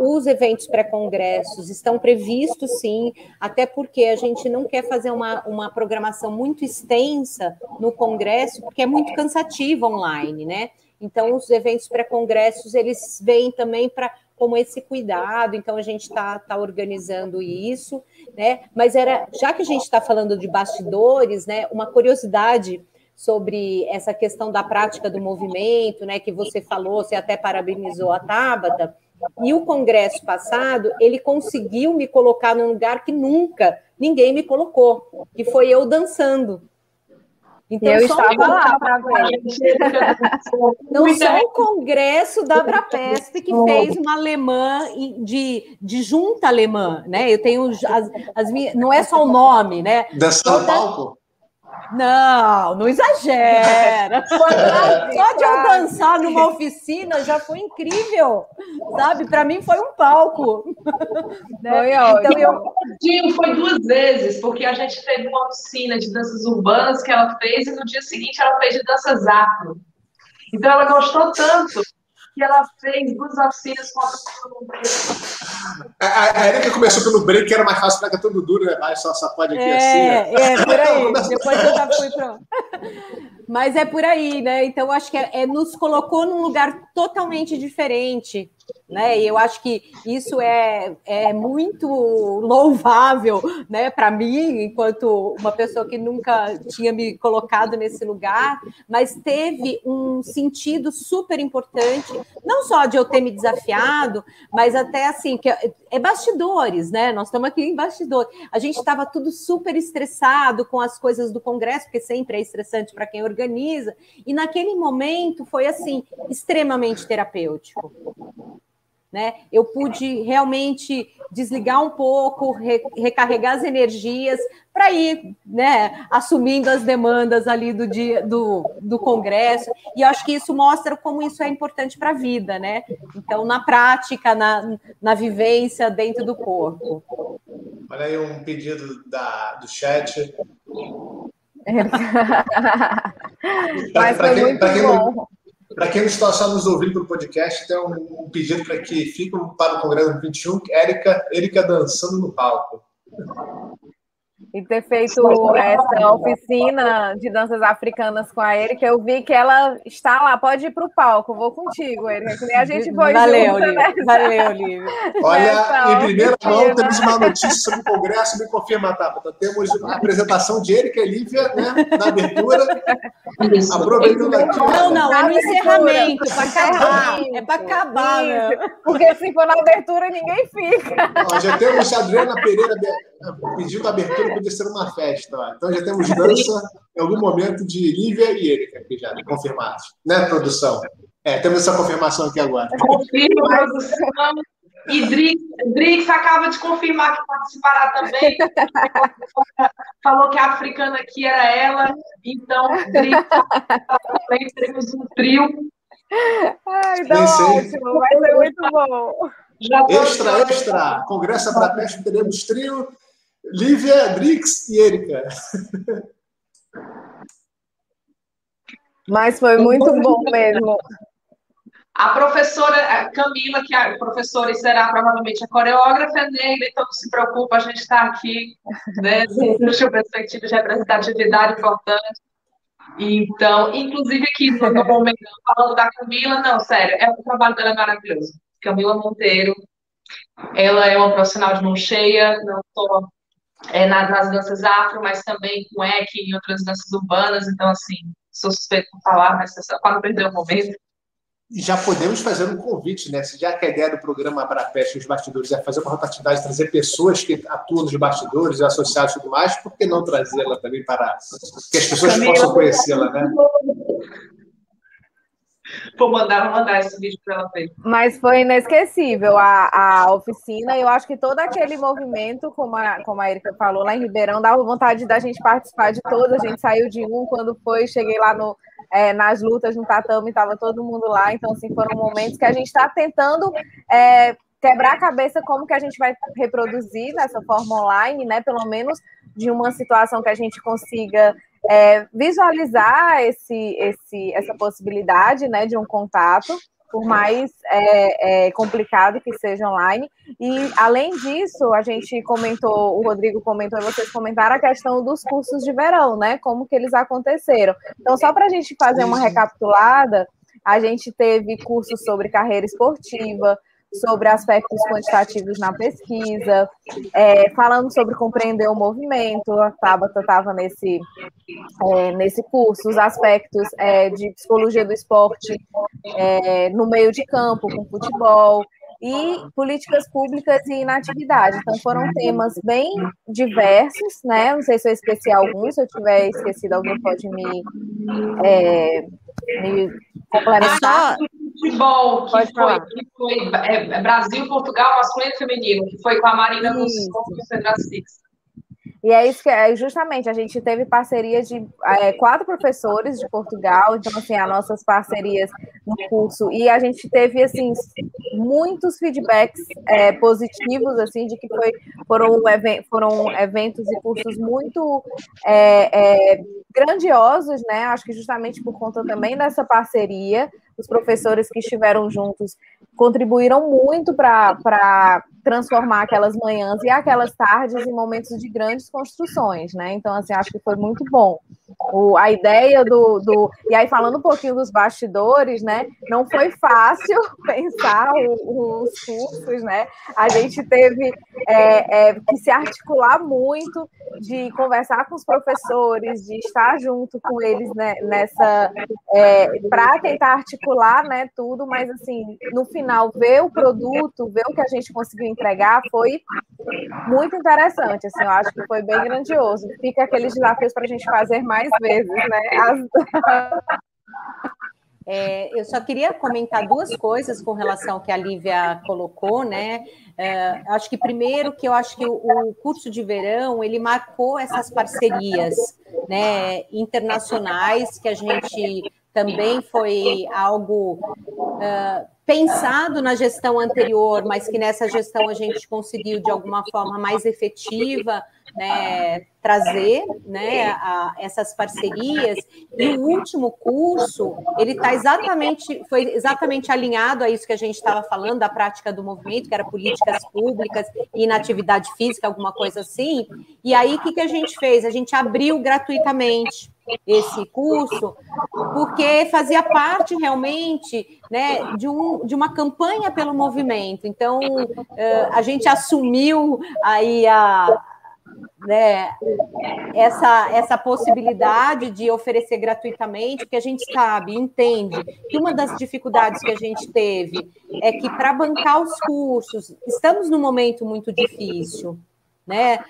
Uh, os eventos pré-congressos estão previstos, sim, até porque a gente não quer fazer uma, uma programação muito extensa no congresso, porque é muito cansativo online, né? Então, os eventos pré-congressos, eles vêm também para como esse cuidado, então a gente está tá organizando isso, né? Mas era, já que a gente está falando de bastidores, né? Uma curiosidade sobre essa questão da prática do movimento, né, que você falou, você até parabenizou a Thabata, e o congresso passado, ele conseguiu me colocar num lugar que nunca ninguém me colocou, que foi eu dançando. Então, eu só estava lá para ver. Não só o congresso da ABRAPESP que fez uma alemã de, de junta alemã, né? Eu tenho as, as minhas, não é só o nome, né? Dançando palco. Não, não exagera. Só de eu dançar numa oficina já foi incrível, sabe? Para mim foi um palco. Foi, ó, então, eu... foi duas vezes, porque a gente teve uma oficina de danças urbanas que ela fez e no dia seguinte ela fez de danças afro. Então ela gostou tanto que ela fez duas oficinas com a... A, a Erika começou pelo break, que era mais fácil, pega tudo duro, né? Mas só, só pode aqui é, assim. Né? É, por aí. Depois eu já fui pronto. Mas é por aí, né? Então, acho que é, é, nos colocou num lugar totalmente diferente, né? E eu acho que isso é, é muito louvável, né? Para mim, enquanto uma pessoa que nunca tinha me colocado nesse lugar, mas teve um sentido super importante, não só de eu ter me desafiado, mas até assim, que é bastidores, né? Nós estamos aqui em bastidores. A gente estava tudo super estressado com as coisas do Congresso, porque sempre é estressante para quem organiza, e naquele momento foi, assim, extremamente terapêutico. Né? Eu pude realmente desligar um pouco, re- recarregar as energias, para ir, né, assumindo as demandas ali do, dia, do, do Congresso, e acho que isso mostra como isso é importante para a vida, né? Então, na prática, na, na vivência dentro do corpo. Olha aí um pedido da, do chat. Mas pra, foi quem, muito pra quem, bom. Para quem está só nos ouvindo pelo podcast, tem um, um pedido para que fique para o Congresso vinte e um, Erika, Erika dançando no palco. E ter feito essa oficina de danças africanas com a Erika, eu vi que ela está lá, pode ir para o palco, vou contigo, Erika, que nem a gente foi valeu, junto. Nessa... Valeu, Lívia. Olha, em primeira mão, temos uma notícia sobre o Congresso, me confirma, Tabata, temos a apresentação de Erika e Lívia, né, na abertura. Aproveitando aqui. Não, não, é no encerramento, para acabar. É para acabar, né? Porque se for na abertura, ninguém fica. Ó, já temos a Adriana Pereira pedindo a abertura. Podia ser uma festa, ó. Então já temos dança em algum momento de Lívia e Erika aqui já, confirmados, né, produção? É, temos essa confirmação aqui agora. Confirma, produção. E Drix, Drix acaba de confirmar que participará também. Falou que a africana aqui era ela, então Drix também teremos um trio. Ai, então ótimo, vai ser muito bom. Extra, extra. Congresso ABRAPESP, teremos trio. Lívia, Drix e Erika. Mas foi muito bom mesmo. A professora Camila, que é a professora e será provavelmente a coreógrafa, né? Então não se preocupa, a gente está aqui, né? Deixa eu perspectiva de representatividade importante. Então, inclusive aqui no momento, falando da Camila, não, sério, é um trabalho dela maravilhoso. Camila Monteiro, ela é uma profissional de mão cheia, não só é, nas danças afro, mas também com E C e outras danças urbanas, então assim, sou suspeito por falar, mas só para não perder o momento. Já podemos fazer um convite, né? Já que a ideia do programa ABRAPESP, os bastidores, é fazer uma rotatividade, trazer pessoas que atuam nos bastidores, associados e tudo mais, por que não trazê-la também para que as pessoas Camila, possam conhecê-la, né? Vou mandar, vou mandar esse vídeo para ela ver. Mas foi inesquecível a, a oficina, e eu acho que todo aquele movimento, como a, como a Erika falou, lá em Ribeirão, dava vontade da gente participar de todos. A gente saiu de um, quando foi, cheguei lá no, é, nas lutas, no tatame, estava todo mundo lá, então assim, foram momentos que a gente está tentando é, quebrar a cabeça como que a gente vai reproduzir nessa forma online, né? Pelo menos de uma situação que a gente consiga... É, visualizar esse, esse, essa possibilidade, né, de um contato, por mais é, é, complicado que seja online. E, além disso, a gente comentou, o Rodrigo comentou e vocês comentaram a questão dos cursos de verão, né, como que eles aconteceram. Então, só para a gente fazer uma recapitulada, a gente teve cursos sobre carreira esportiva, sobre aspectos quantitativos na pesquisa, é, falando sobre compreender o movimento, a Tabata estava nesse, é, nesse curso, os aspectos é, de psicologia do esporte é, no meio de campo, com futebol, e políticas públicas e inatividade. Então, foram temas bem diversos, né? Não sei se eu esqueci algum, se eu tiver esquecido algum, pode me, é, me complementar. Futebol, que Pode foi, que foi é, Brasil, Portugal, masculino e feminino, que foi com a Marina Mussol e o Pedro Six. E é isso que é, justamente, a gente teve parceria de é, quatro professores de Portugal, então, assim, as nossas parcerias no curso, e a gente teve, assim, muitos feedbacks é, positivos, assim, de que foi, foram, foram eventos e cursos muito é, é, grandiosos, né, acho que justamente por conta também dessa parceria, os professores que estiveram juntos contribuíram muito para transformar aquelas manhãs e aquelas tardes em momentos de grandes construções, né? Então, assim, acho que foi muito bom. O, a ideia do, do... E aí, falando um pouquinho dos bastidores, né? Não foi fácil pensar o, os cursos, né? A gente teve é, é, que se articular muito, de conversar com os professores, de estar junto com eles, né, nessa... É, para tentar articular, né, tudo, mas, assim, no final, ver o produto, ver o que a gente conseguiu entregar, foi muito interessante, assim, eu acho que foi bem grandioso. Fica aqueles desafios para a gente fazer mais vezes, né? As... É, eu só queria comentar duas coisas com relação ao que a Lívia colocou, né? É, acho que primeiro que eu acho que o, o curso de verão, ele marcou essas parcerias, né, internacionais, que a gente também foi algo uh, pensado na gestão anterior, mas que nessa gestão a gente conseguiu, de alguma forma mais efetiva, né, trazer, né, a, essas parcerias. E o último curso, ele tá exatamente, foi exatamente alinhado a isso que a gente estava falando, da prática do movimento, que era políticas públicas e na atividade física, alguma coisa assim. E aí, o que, que a gente fez? A gente abriu gratuitamente esse curso, porque fazia parte realmente, né, de, um, de uma campanha pelo movimento. Então, a gente assumiu aí a... né, essa, essa possibilidade de oferecer gratuitamente, porque a gente sabe, entende, que uma das dificuldades que a gente teve é que, para bancar os cursos, estamos num momento muito difícil, né?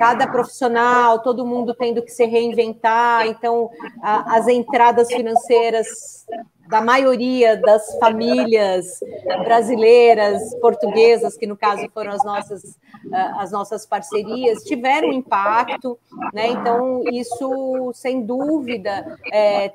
Cada profissional, todo mundo tendo que se reinventar, então a, as entradas financeiras da maioria das famílias brasileiras, portuguesas, que no caso foram as nossas, as nossas parcerias, tiveram impacto, né? Então, isso, sem dúvida, é,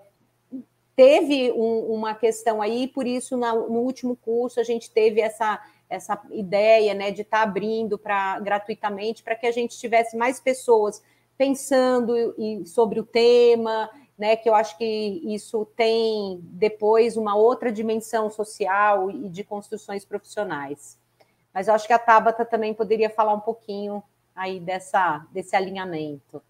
teve um, uma questão aí, por isso, na, no último curso, a gente teve essa, essa ideia, né, de estar abrindo pra, gratuitamente, para que a gente tivesse mais pessoas pensando e, sobre o tema, né, que eu acho que isso tem depois uma outra dimensão social e de construções profissionais. Mas eu acho que a Thabata também poderia falar um pouquinho aí dessa, desse alinhamento.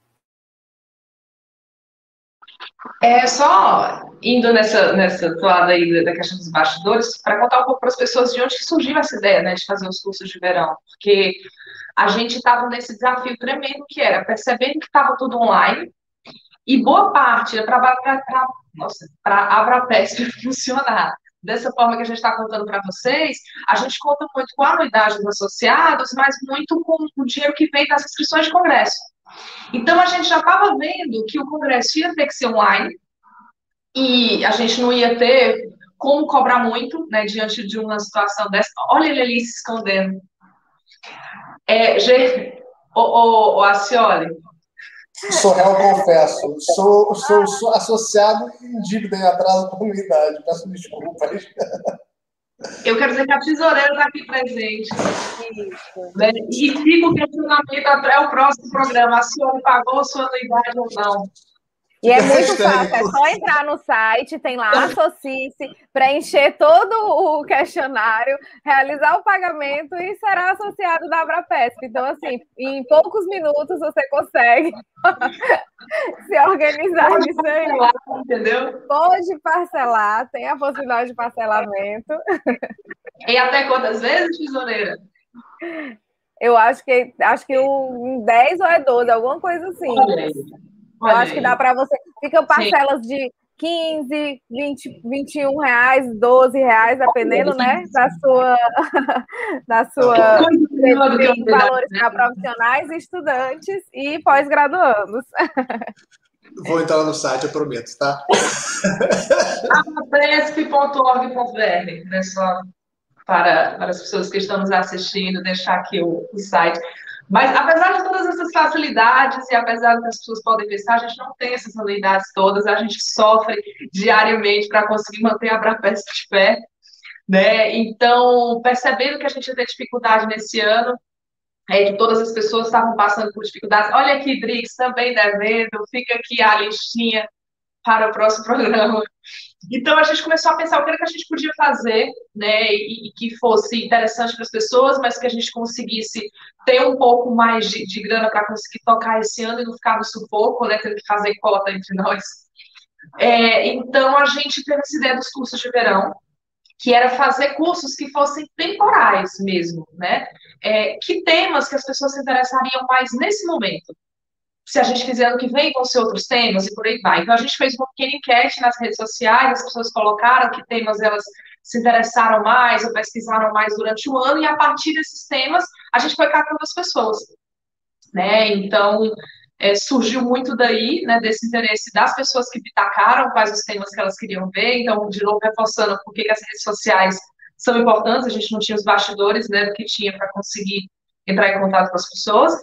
É, só indo nessa, nessa toada aí da questão dos bastidores, para contar um pouco para as pessoas de onde que surgiu essa ideia, né, de fazer os cursos de verão, porque a gente estava nesse desafio tremendo que era percebendo que estava tudo online. E boa parte, para a ABRAPESP funcionar dessa forma que a gente está contando para vocês, a gente conta muito com a anuidade dos associados, mas muito com o dinheiro que vem das inscrições de congresso. Então, a gente já estava vendo que o congresso ia ter que ser online e a gente não ia ter como cobrar muito, né, diante de uma situação dessa. Olha ele ali se escondendo. É, G... o, o, o Acioli... Sou réu, confesso. Sou, sou, sou associado em dívida e atraso da comunidade. Peço desculpas. Eu quero dizer que a tesoureira está aqui presente. Né? E fica o questionamento até o próximo programa. A senhora pagou a sua anuidade ou não? E é muito fácil, é só entrar no site, tem lá, associe-se, preencher todo o questionário, realizar o pagamento e será associado da ABRAPESP. Então, assim, em poucos minutos você consegue se organizar nisso aí. Entendeu? Pode parcelar, tem a possibilidade de parcelamento. E até quantas vezes, tesoureira? Eu acho que acho que um dez ou é doze, alguma coisa assim. Eu acho que dá para você... Ficam parcelas de quinze, vinte, vinte e um reais, doze reais, dependendo, né, da sua... da sua de valores para profissionais, estudantes e pós-graduandos. Vou entrar no site, eu prometo, tá? a b r a p e s p ponto org ponto b r, né, só para, para as pessoas que estão nos assistindo, deixar aqui o, o site... Mas, apesar de todas essas facilidades e apesar das pessoas podem pensar, a gente não tem essas anuidades todas, a gente sofre diariamente para conseguir manter a ABRAPESP de pé, né? Então, percebendo que a gente tem dificuldade nesse ano, é, que todas as pessoas estavam passando por dificuldades. Olha aqui, Drix, também devendo, fica aqui a listinha para o próximo programa. Então, a gente começou a pensar o que era que a gente podia fazer, né, e, e que fosse interessante para as pessoas, mas que a gente conseguisse ter um pouco mais de, de grana para conseguir tocar esse ano e não ficar no sufoco, né, tendo que fazer cota entre nós. É, então, a gente teve essa ideia dos cursos de verão, que era fazer cursos que fossem temporais mesmo, né, é, que temas que as pessoas se interessariam mais nesse momento. Se a gente fizer ano que vem, vão ser outros temas e por aí vai. Então, a gente fez uma pequena enquete nas redes sociais, as pessoas colocaram que temas elas se interessaram mais ou pesquisaram mais durante o ano, e a partir desses temas, a gente foi catando as pessoas. Né? Então, é, surgiu muito daí, né, desse interesse das pessoas que pitacaram quais os temas que elas queriam ver. Então, de novo, reforçando por que as redes sociais são importantes, a gente não tinha os bastidores, né, do que tinha para conseguir entrar em contato com as pessoas,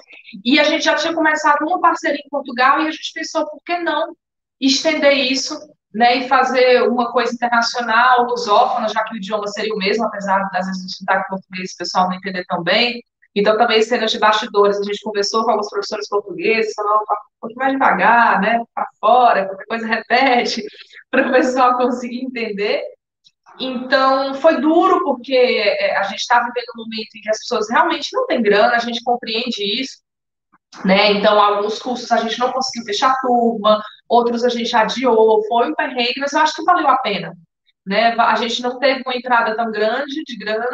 e a gente já tinha começado uma parceria em Portugal, e a gente pensou, por que não estender isso, né, e fazer uma coisa internacional, lusófona, já que o idioma seria o mesmo, apesar de, às vezes, no sotaque português o pessoal não entender tão bem. Então, também cenas de bastidores, a gente conversou com alguns professores portugueses, falou, um pouco mais devagar, né, para fora, qualquer coisa repete, para o pessoal conseguir entender. Então, foi duro, porque a gente estava vivendo um momento em que as pessoas realmente não têm grana, a gente compreende isso, né? Então, alguns cursos a gente não conseguiu fechar a turma, outros a gente adiou, foi um perrengue, mas eu acho que valeu a pena, né? A gente não teve uma entrada tão grande de grana,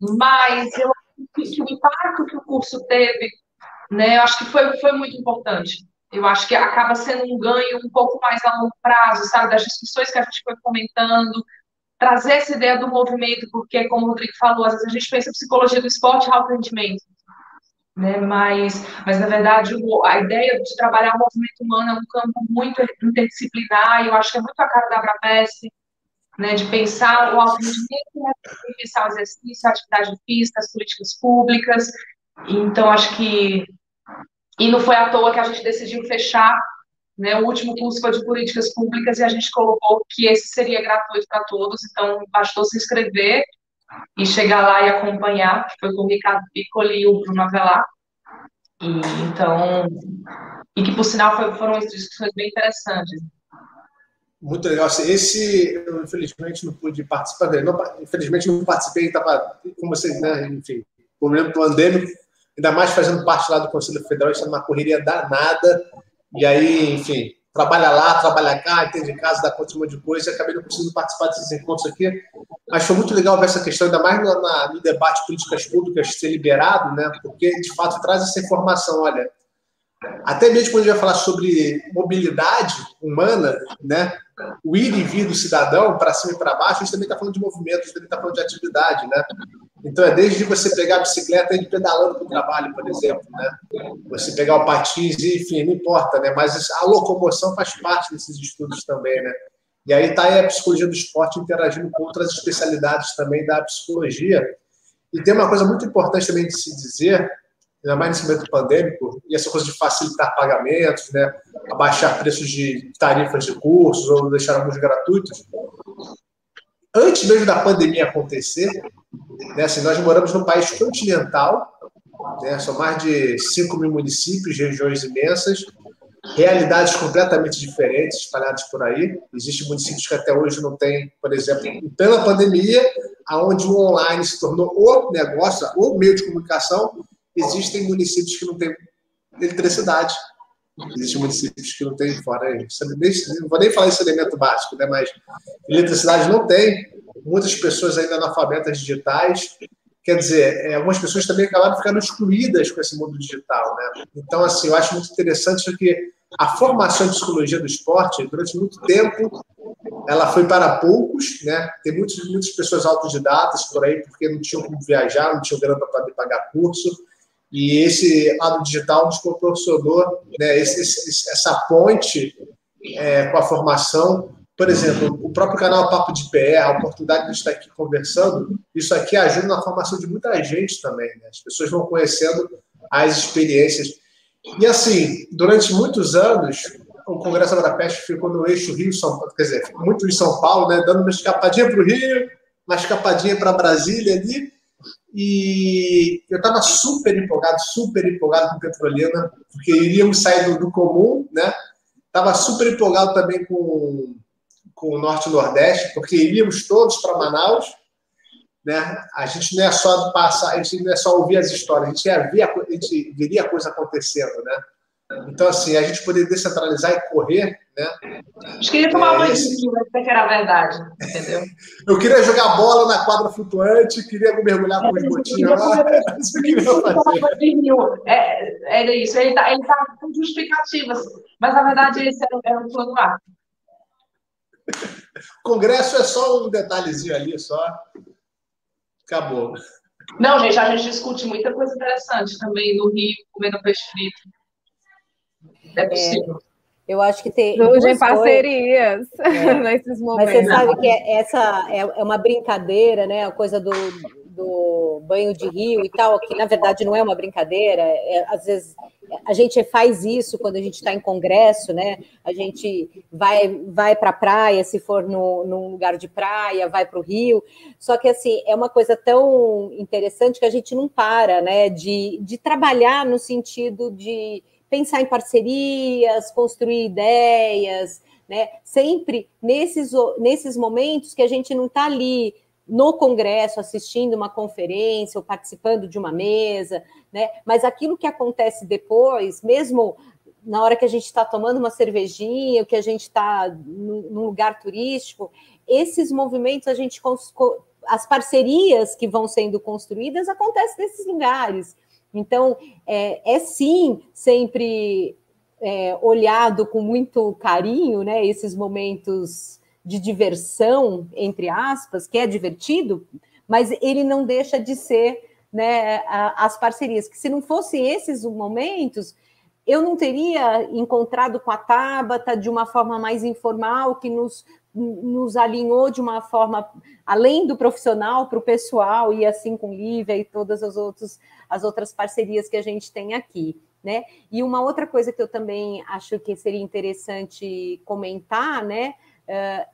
mas eu acho que o impacto que o curso teve, né, eu acho que foi, foi muito importante. Eu acho que acaba sendo um ganho um pouco mais a longo prazo, sabe? Das discussões que a gente foi comentando, trazer essa ideia do movimento, porque, como o Rodrigo falou, às vezes a gente pensa em psicologia do esporte e alto rendimento, né? Mas, mas, na verdade, a ideia de trabalhar o movimento humano é um campo muito interdisciplinar, e eu acho que é muito a cara da ABRAPESP, né? De pensar o alto rendimento, de pensar o exercício, a atividade física, as políticas públicas. Então, acho que... E não foi à toa que a gente decidiu fechar, né, o último curso foi de políticas públicas, e a gente colocou que esse seria gratuito para todos, então bastou se inscrever e chegar lá e acompanhar, que foi com o Ricardo Piccoli e o Bruno Avelar. E, então, e que, por sinal, foi, foram discussões bem interessantes. Muito legal. Esse, eu, infelizmente, não pude participar dele. Não, infelizmente, não participei, estava, como vocês, né, enfim, problema pandêmico, ainda mais fazendo parte lá do Conselho Federal, está numa correria danada. E aí, enfim, trabalha lá, trabalha cá, entende casa, dá conta de um monte de coisa, e acabei não conseguindo participar desses encontros aqui. Mas foi muito legal ver essa questão, ainda mais no, na, no debate políticas públicas ser liberado, né? Porque, de fato, traz essa informação, olha, até mesmo quando a gente vai falar sobre mobilidade humana, né? O ir e vir do cidadão, para cima e para baixo, a gente também está falando de movimento, a gente também está falando de atividade, né? Então, é desde você pegar a bicicleta e ir pedalando para o trabalho, por exemplo, né? Você pegar o patins, enfim, não importa, né? Mas a locomoção faz parte desses estudos também, né? E aí está a psicologia do esporte interagindo com outras especialidades também da psicologia. E tem uma coisa muito importante também de se dizer, ainda mais nesse momento pandêmico, e essa coisa de facilitar pagamentos, né, abaixar preços de tarifas de cursos ou deixar alguns gratuitos. Antes mesmo da pandemia acontecer, né, assim, nós moramos num país continental, né, são mais de cinco mil municípios, regiões imensas, realidades completamente diferentes, espalhadas por aí. Existem municípios que até hoje não têm, por exemplo, pela pandemia, onde o online se tornou o negócio, o meio de comunicação. Existem municípios que não têm eletricidade. Existem municípios que não têm fora. Não vou nem falar esse elemento básico, né? Mas eletricidade não tem. Muitas pessoas ainda analfabetas digitais. Quer dizer, algumas pessoas também acabaram ficando excluídas com esse mundo digital, né? Então, assim, eu acho muito interessante que a formação de psicologia do esporte, durante muito tempo, ela foi para poucos, né? Tem muitas, muitas pessoas autodidatas por aí, porque não tinham como viajar, não tinham grana para pagar curso. E esse lado digital nos proporcionou, né, esse, esse, essa ponte é, com a formação. Por exemplo, o próprio canal Papo de Pé, a oportunidade de estar aqui conversando, isso aqui ajuda na formação de muita gente também, né? As pessoas vão conhecendo as experiências. E assim, durante muitos anos, o Congresso ABRAPESP ficou no eixo Rio-São Paulo, quer dizer, muito em São Paulo, né, dando uma escapadinha para o Rio, uma escapadinha para Brasília ali. E eu estava super empolgado, super empolgado com Petrolina, porque iríamos sair do, do comum, né? Estava super empolgado também com, com o Norte e Nordeste, porque iríamos todos para Manaus, né? A gente não é só passar, a gente não é só ouvir as histórias, a gente ia ver, a gente veria a coisa acontecendo, né? Então, assim, a gente poder descentralizar e correr, né? Acho que ele tomar banho, é, que era a verdade, entendeu? Eu queria jogar bola na quadra flutuante, queria mergulhar com os botinhos lá. Isso que eu fazer. É, era isso, ele tá, ele tá com justificativas, mas na verdade esse era, era um plano A. Congresso é só um detalhezinho ali, só. Acabou. Não, gente, a gente discute muita coisa interessante também no Rio, comendo peixe frito. É possível. É. Eu acho que tem... Surgem parcerias é. nesses momentos. Mas você sabe que essa é uma brincadeira, né? A coisa do, do banho de rio e tal, que na verdade não é uma brincadeira. É, às vezes a gente faz isso quando a gente está em congresso, né? A gente vai, vai para a praia, se for no, num lugar de praia, vai para o rio. Só que assim, é uma coisa tão interessante que a gente não para, né? De, de trabalhar no sentido de... pensar em parcerias, construir ideias, né? Sempre nesses, nesses momentos que a gente não está ali no congresso assistindo uma conferência ou participando de uma mesa, né? Mas aquilo que acontece depois, mesmo na hora que a gente está tomando uma cervejinha, que a gente está num lugar turístico, esses movimentos a gente... As parcerias que vão sendo construídas acontecem nesses lugares. Então, é, é sim sempre é, olhado com muito carinho, né, esses momentos de diversão, entre aspas, que é divertido, mas ele não deixa de ser, né, a, as parcerias, que se não fossem esses momentos, eu não teria encontrado com a Thabata de uma forma mais informal, que nos, nos alinhou de uma forma, além do profissional, para o pessoal, e assim com Lívia e todas as outras, as outras parcerias que a gente tem aqui, né? E uma outra coisa que eu também acho que seria interessante comentar, né,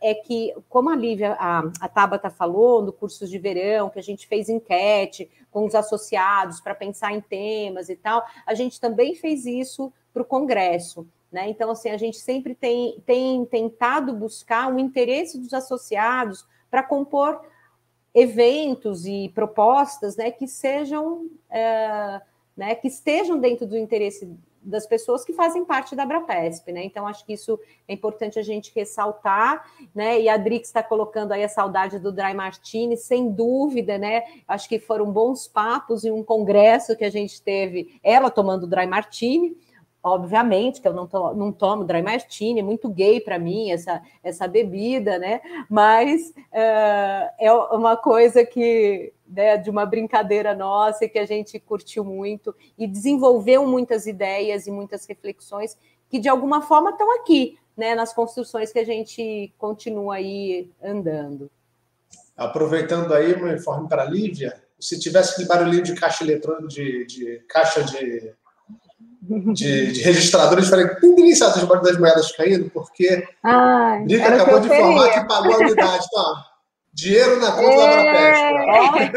é que, como a Lívia, a, a Thabata falou, no curso de verão, que a gente fez enquete com os associados para pensar em temas e tal, a gente também fez isso para o Congresso. Né? Então, assim, a gente sempre tem, tem tentado buscar o interesse dos associados para compor eventos e propostas, né, que sejam, é, né, que estejam dentro do interesse das pessoas que fazem parte da ABRAPESP, né? Então, acho que isso é importante a gente ressaltar, né? E a Drix está colocando aí a saudade do Dry Martini, sem dúvida, né? Acho que foram bons papos e um congresso que a gente teve, ela tomando Dry Martini. Obviamente que eu não, to, não tomo Dry Martini, é muito gay para mim essa, essa bebida, né? Mas uh, é uma coisa que, né, de uma brincadeira nossa que a gente curtiu muito e desenvolveu muitas ideias e muitas reflexões que, de alguma forma, estão aqui, né, nas construções que a gente continua aí andando. Aproveitando aí, um informe para a Lívia, se tivesse que barulhinho de caixa eletrônica, de, de caixa de... De, de registradores, falei que tem deliciado os barulhos das moedas caindo, porque Liga acabou de informar que pagou a unidade, tá? Dinheiro na conta da ABRAPESP.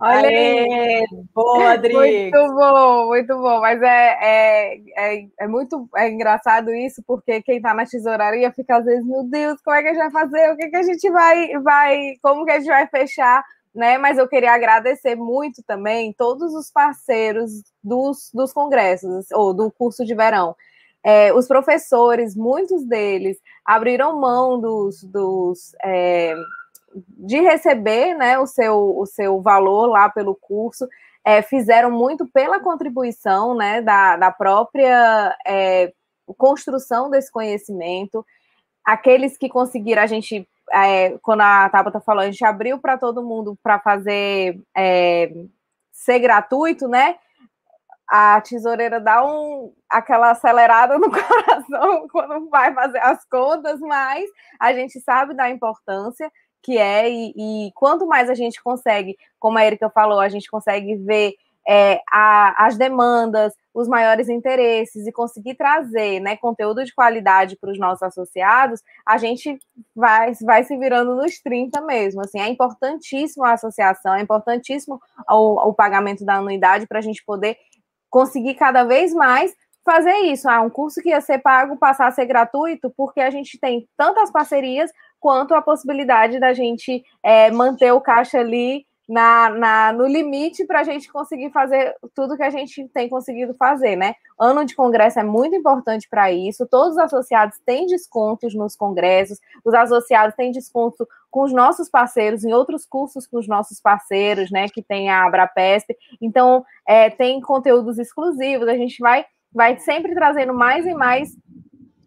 Olha aí! Boa, Rodrigo! Muito bom, muito bom. Mas é, é, é, é muito é engraçado isso, porque quem está na tesouraria fica às vezes, meu Deus, como é que a gente vai fazer? O que, que a gente vai, vai... Como que a gente vai fechar? Né? Mas eu queria agradecer muito também todos os parceiros dos, dos congressos, ou do curso de verão. É, os professores, muitos deles, abriram mão dos, dos, é, de receber, né, o seu, o seu valor lá pelo curso, é, fizeram muito pela contribuição, né, da, da própria é, construção desse conhecimento. Aqueles que conseguiram, a gente... É, quando a Thabata falou, a gente abriu para todo mundo para fazer é, ser gratuito, né? A tesoureira dá um, aquela acelerada no coração quando vai fazer as contas, mas a gente sabe da importância que é, e, e quanto mais a gente consegue, como a Erika falou, a gente consegue ver é, a, as demandas, os maiores interesses e conseguir trazer, né, conteúdo de qualidade para os nossos associados, a gente vai, vai se virando nos trinta mesmo. Assim, é importantíssimo a associação, é importantíssimo o, o pagamento da anuidade para a gente poder conseguir cada vez mais fazer isso. Ah, um curso que ia ser pago passar a ser gratuito, porque a gente tem tantas parcerias quanto a possibilidade da gente é, manter o caixa ali Na, na, no limite para a gente conseguir fazer tudo que a gente tem conseguido fazer, né? Ano de congresso é muito importante para isso, todos os associados têm descontos nos congressos, os associados têm desconto com os nossos parceiros, em outros cursos com os nossos parceiros, né, que tem a ABRAPESP, então é, tem conteúdos exclusivos, a gente vai, vai sempre trazendo mais e mais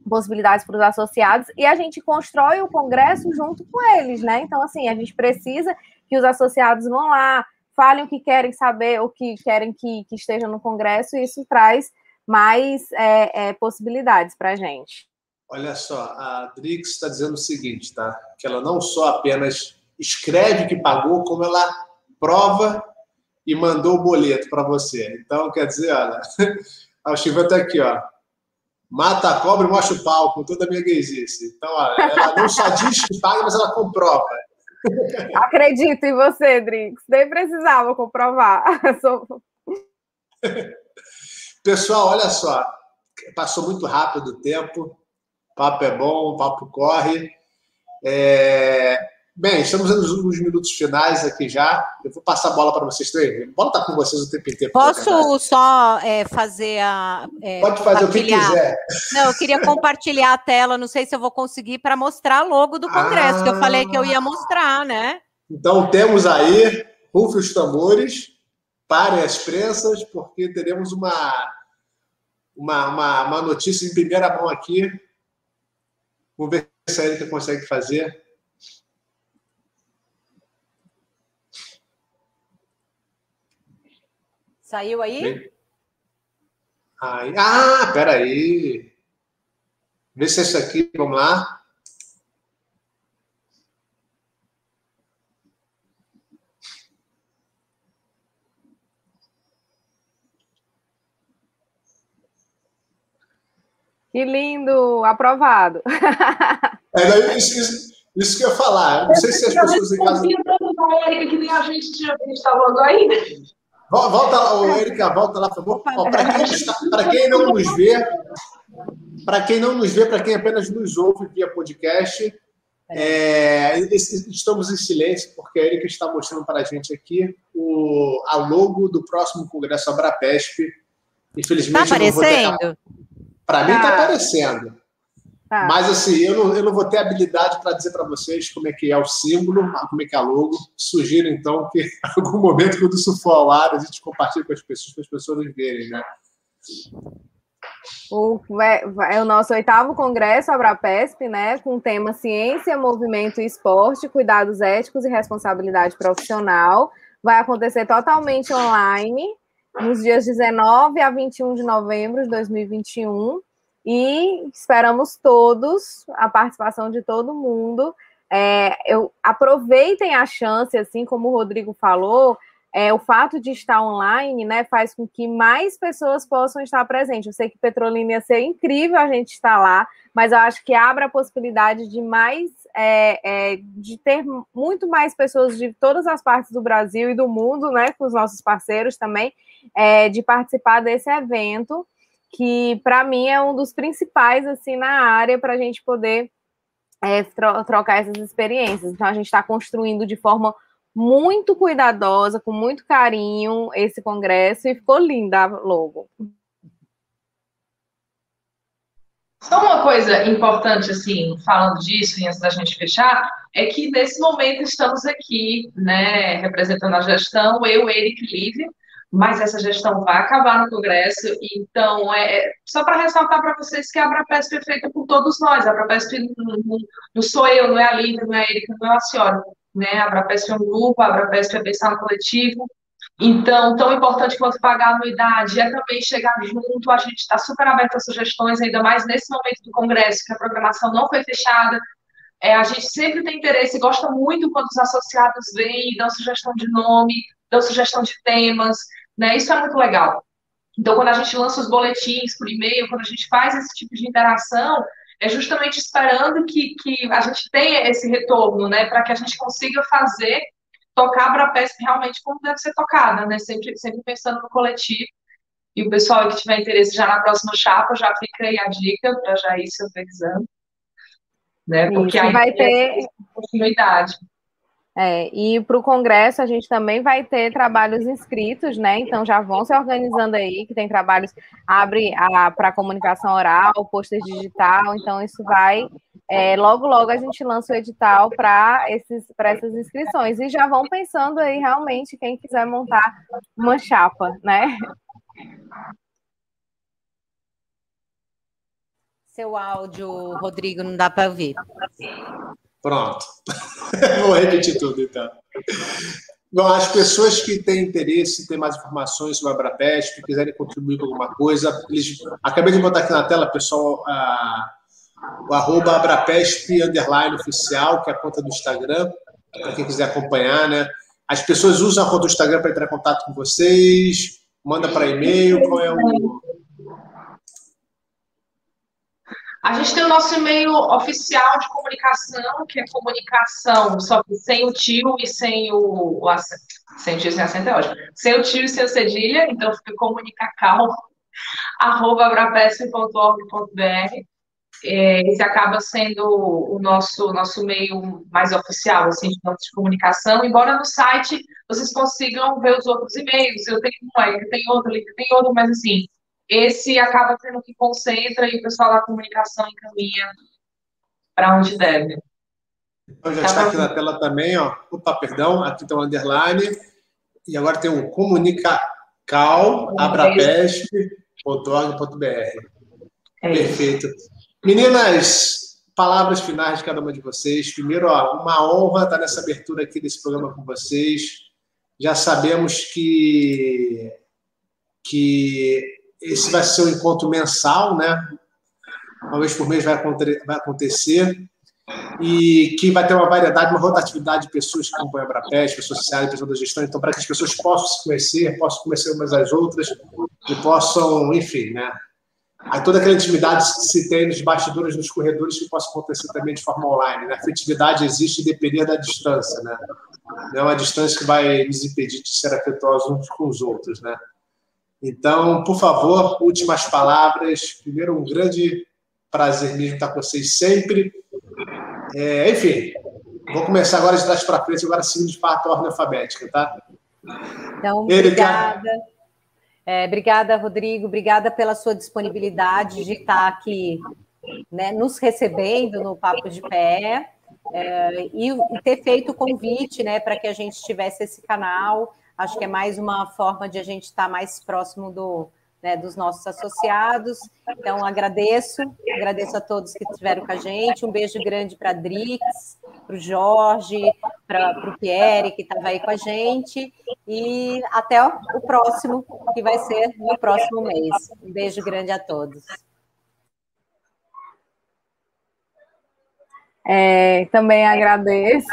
possibilidades para os associados, e a gente constrói o congresso junto com eles, né? Então, assim, a gente precisa que os associados vão lá, falem o que querem saber, o que querem que, que esteja no congresso, e isso traz mais é, é, possibilidades para a gente. Olha só, a Drix está dizendo o seguinte, tá? Que ela não só apenas escreve que pagou, como ela prova e mandou o boleto para você. Então, quer dizer, olha, o Chivan está aqui, ó. Mata a cobra e mostra o pau, com toda a minha gaysice. Então, olha, ela não só diz que paga, mas ela comprova. Acredito em você, Drix. Nem precisava comprovar. Pessoal, olha só. Passou muito rápido o tempo. Papo é bom, papo corre. É... Bem, estamos nos minutos finais aqui já. Eu vou passar a bola para vocês três. A bola está com vocês o tempo inteiro. Posso só é, fazer a... É, pode fazer o que quiser. Não, eu queria compartilhar a tela. Não sei se eu vou conseguir para mostrar logo do congresso, ah, que eu falei que eu ia mostrar, né? Então temos aí, rufem os tambores, parem as prensas, porque teremos uma, uma, uma, uma notícia em primeira mão aqui. Vamos ver se a Erika consegue fazer. Saiu aí? aí? Ah, peraí. Vê se é isso aqui, vamos lá. Que lindo, aprovado. É, isso, isso, isso que eu ia falar. Não sei se as pessoas em casa... A Erika, que nem a gente tinha visto logo ainda. Volta lá, Erika, volta lá, por favor. Para quem, quem não nos vê, para quem não nos vê, para quem apenas nos ouve via podcast, é, estamos em silêncio, porque a Erika está mostrando para a gente aqui o, a logo do próximo Congresso ABRAPESP. Infelizmente, está aparecendo? Para mim está aparecendo. Tá. Mas, assim, eu não, eu não vou ter habilidade para dizer para vocês como é que é o símbolo, como é que é a logo. Sugiro, então, que em algum momento, quando isso for ao ar, a gente compartilhe com as pessoas, para as pessoas nos verem, né? O, é, é o nosso oitavo congresso, ABRAPESP, né? Com o tema Ciência, Movimento e Esporte, Cuidados Éticos e Responsabilidade Profissional. Vai acontecer totalmente online, nos dias dezenove a vinte e um de novembro de dois mil e vinte e um. E esperamos todos, a participação de todo mundo. É, eu, aproveitem a chance, assim como o Rodrigo falou, é, o fato de estar online, né, faz com que mais pessoas possam estar presentes. Eu sei que Petrolina ia ser incrível a gente estar lá, mas eu acho que abre a possibilidade de mais, é, é, de ter muito mais pessoas de todas as partes do Brasil e do mundo, né, com os nossos parceiros também, é, de participar desse evento, que para mim é um dos principais assim na área para a gente poder é, tro trocar essas experiências. Então a gente está construindo de forma muito cuidadosa, com muito carinho esse congresso, e ficou linda a logo. Só uma coisa importante, assim, falando disso, antes da gente fechar, é que nesse momento estamos aqui, né, representando a gestão, eu, Erika e Lívia. Mas essa gestão vai acabar no Congresso, então é só para ressaltar para vocês que a ABRAPESP é feita por todos nós. A ABRAPESP não, não, não sou eu, não é a Lívia, não é a Erika, não é a senhora, né? A ABRAPESP é um grupo, a ABRAPESP é pensar no coletivo. Então, tão importante quanto pagar a anuidade é também chegar junto. A gente está super aberto a sugestões, ainda mais nesse momento do Congresso, que a programação não foi fechada. É, a gente sempre tem interesse, gosta muito quando os associados vêm, dão sugestão de nome, dão sugestão de temas, né? Isso é muito legal. Então, quando a gente lança os boletins por e-mail, quando a gente faz esse tipo de interação, é justamente esperando que, que a gente tenha esse retorno, né? Para que a gente consiga fazer, tocar a ABRAPESP realmente como deve ser tocada, né? Sempre, sempre pensando no coletivo. E o pessoal que tiver interesse já na próxima chapa, já fica aí a dica para já ir se organizando. Né? Porque aí vai ter continuidade. É, e para o Congresso a gente também vai ter trabalhos inscritos, né? Então já vão se organizando aí, que tem trabalhos, abre para comunicação oral, pôster digital, então isso vai... É, logo, logo a gente lança o edital para essas inscrições. E já vão pensando aí realmente quem quiser montar uma chapa, né? Seu áudio, Rodrigo, não dá para ouvir. Pronto. Vou repetir tudo, então. Bom, as pessoas que têm interesse, têm mais informações sobre a ABRAPESP, quiserem contribuir com alguma coisa, eles... acabei de botar aqui na tela, pessoal, a... o arroba ABRAPESP underline oficial, que é a conta do Instagram, para quem quiser acompanhar, né? As pessoas usam a conta do Instagram para entrar em contato com vocês, manda para e-mail, qual é o... A gente tem o nosso e-mail oficial de comunicação, que é comunicação só sem o tio e sem o, o acento. Sem o tio e sem acento é ótimo. Sem o tio e sem o cedilha, então fica comunicacalmo, arroba abrapesp ponto org ponto br. Esse acaba sendo o nosso, nosso meio mais oficial, assim, de comunicação, embora no site vocês consigam ver os outros e-mails. Eu tenho um, eu tenho outro, eu tenho outro, mas assim, esse acaba sendo o que concentra e o pessoal da comunicação encaminha para onde deve. Então já tá está bom. Aqui na tela também, ó. Opa, perdão, aqui tem um underline, e agora tem um comunicacal arroba abrapesp ponto org ponto br. É perfeito. Isso. Meninas, palavras finais de cada uma de vocês. Primeiro, ó, uma honra estar nessa abertura aqui desse programa com vocês. Já sabemos que, que esse vai ser um encontro mensal, né? Uma vez por mês vai acontecer. E que vai ter uma variedade, uma rotatividade de pessoas que acompanham a ABRAPESP, pessoas sociais, pessoas da gestão. Então, para que as pessoas possam se conhecer, possam conhecer umas às outras e possam, enfim, né? A toda aquela intimidade que se tem nos bastidores, nos corredores, que possa acontecer também de forma online. Né? A afetividade existe dependendo da distância, né? Não é uma distância que vai nos impedir de ser afetuosos uns com os outros, né? Então, por favor, últimas palavras. Primeiro, um grande prazer mesmo estar com vocês sempre. É, enfim, vou começar agora de trás para frente, agora seguindo de parte da ordem alfabética, tá? Então, obrigada. Erika, É, obrigada, Rodrigo, obrigada pela sua disponibilidade de estar aqui, né, nos recebendo no Papo de Pé, é, e, e ter feito o convite, né, para que a gente tivesse esse canal. Acho que é mais uma forma de a gente estar mais próximo do, né, dos nossos associados. Então, agradeço, agradeço a todos que estiveram com a gente. Um beijo grande para a Drix, para o Jorge, para o Pierre, que estava aí com a gente, e até o próximo, que vai ser no próximo mês. Um beijo grande a todos. É, também agradeço.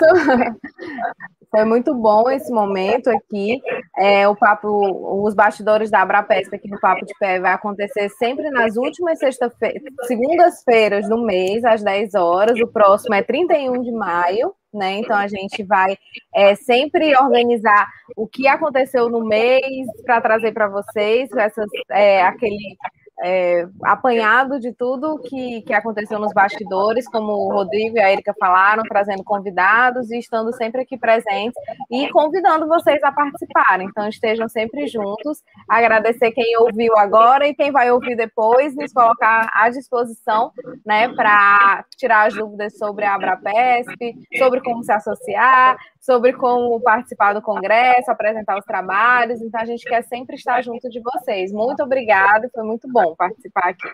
Foi muito bom esse momento aqui. É, o papo, os bastidores da ABRAPESP aqui no Papo de Pé vai acontecer sempre nas últimas sexta-feira, segundas-feiras do mês, às dez horas. O próximo é trinta e um de maio, né? Então a gente vai é, sempre organizar o que aconteceu no mês para trazer para vocês essas, é, aquele... É, apanhado de tudo que, que aconteceu nos bastidores, como o Rodrigo e a Erika falaram, trazendo convidados e estando sempre aqui presentes e convidando vocês a participarem. Então estejam sempre juntos. Agradecer quem ouviu agora e quem vai ouvir depois, nos colocar à disposição, né, para tirar as dúvidas sobre a ABRAPESP, sobre como se associar, sobre como participar do congresso, apresentar os trabalhos. Então a gente quer sempre estar junto de vocês. Muito obrigada, foi muito bom participar aqui.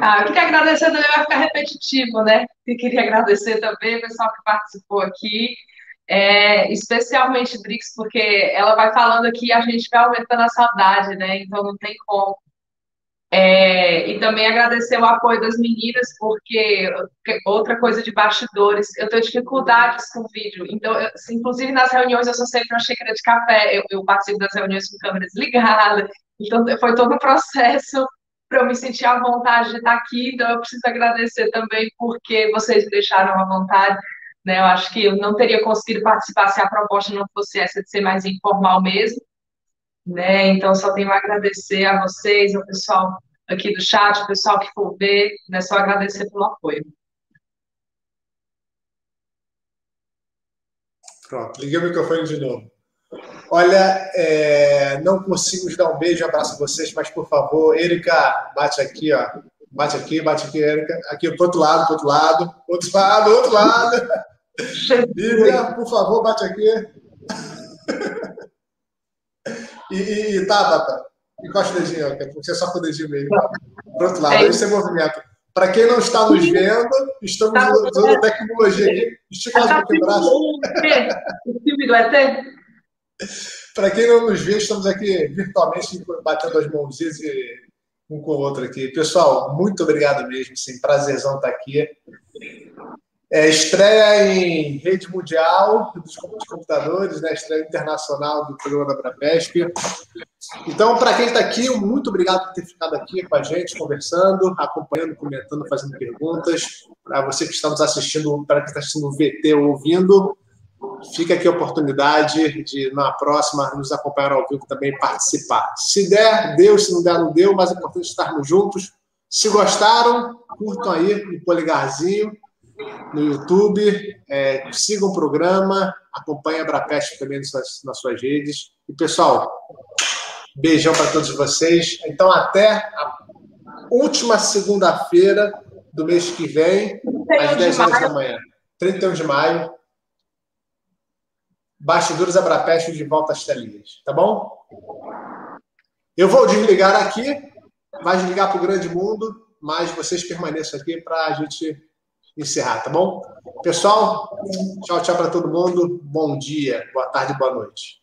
Ah, eu queria agradecer também, vai ficar repetitivo, né? Eu queria agradecer também o pessoal que participou aqui, é, especialmente Drix, porque ela vai falando aqui e a gente vai aumentando a saudade, né? Então não tem como. É, e também agradecer o apoio das meninas, porque outra coisa de bastidores, eu tenho dificuldades com vídeo, então, eu, inclusive nas reuniões eu sou sempre uma xícara de café, eu, eu participo das reuniões com câmera desligada, então foi todo um processo para eu me sentir à vontade de estar aqui, então eu preciso agradecer também porque vocês me deixaram à vontade, né? Eu acho que eu não teria conseguido participar se a proposta não fosse essa de ser mais informal mesmo, né? Então, só tenho a agradecer a vocês, ao pessoal aqui do chat, o pessoal que for ver, né? Só agradecer pelo apoio. Pronto, liguei o microfone de novo. Olha, é, não consigo dar um beijo, um abraço a vocês, mas, por favor, Erika, bate aqui, ó. Bate aqui, bate aqui, Erika. Aqui, pro outro lado, pro outro lado. Outro lado, outro lado. Lívia, por favor, bate aqui. E, e, e Tabata, encosta o dedinho, porque é só com o dedinho mesmo. Pro outro lado, é esse é o movimento. Para quem não está nos vendo, estamos tá usando bem. Tecnologia aqui. Estica mais um pouquinho o braço. Para quem não nos vê, estamos aqui virtualmente batendo as mãozinhas e um com o outro aqui. Pessoal, muito obrigado mesmo. Sim, prazerzão estar aqui. É, estreia em rede mundial dos computadores, né? Estreia internacional do programa da ABRAPESP. Então, para quem está aqui, muito obrigado por ter ficado aqui com a gente, conversando, acompanhando, comentando, fazendo perguntas. Para você que está nos assistindo, para quem está assistindo o V T ou ouvindo, fica aqui a oportunidade de, na próxima, nos acompanhar ao vivo também e participar. Se der, deu. Se não der, não deu. Mas é importante estarmos juntos. Se gostaram, curtam aí um polegarzinho no YouTube, é, sigam o programa, acompanhem a ABRAPESP também nas suas, nas suas redes. E, pessoal, beijão para todos vocês. Então, até a última segunda-feira do mês que vem, às dez horas da manhã. trinta e um de maio. Bastidores ABRAPESP de volta às telinhas, tá bom? Eu vou desligar aqui, vai desligar para o grande mundo, mas vocês permaneçam aqui para a gente encerrar, tá bom? Pessoal, tchau, tchau para todo mundo. Bom dia, boa tarde, boa noite.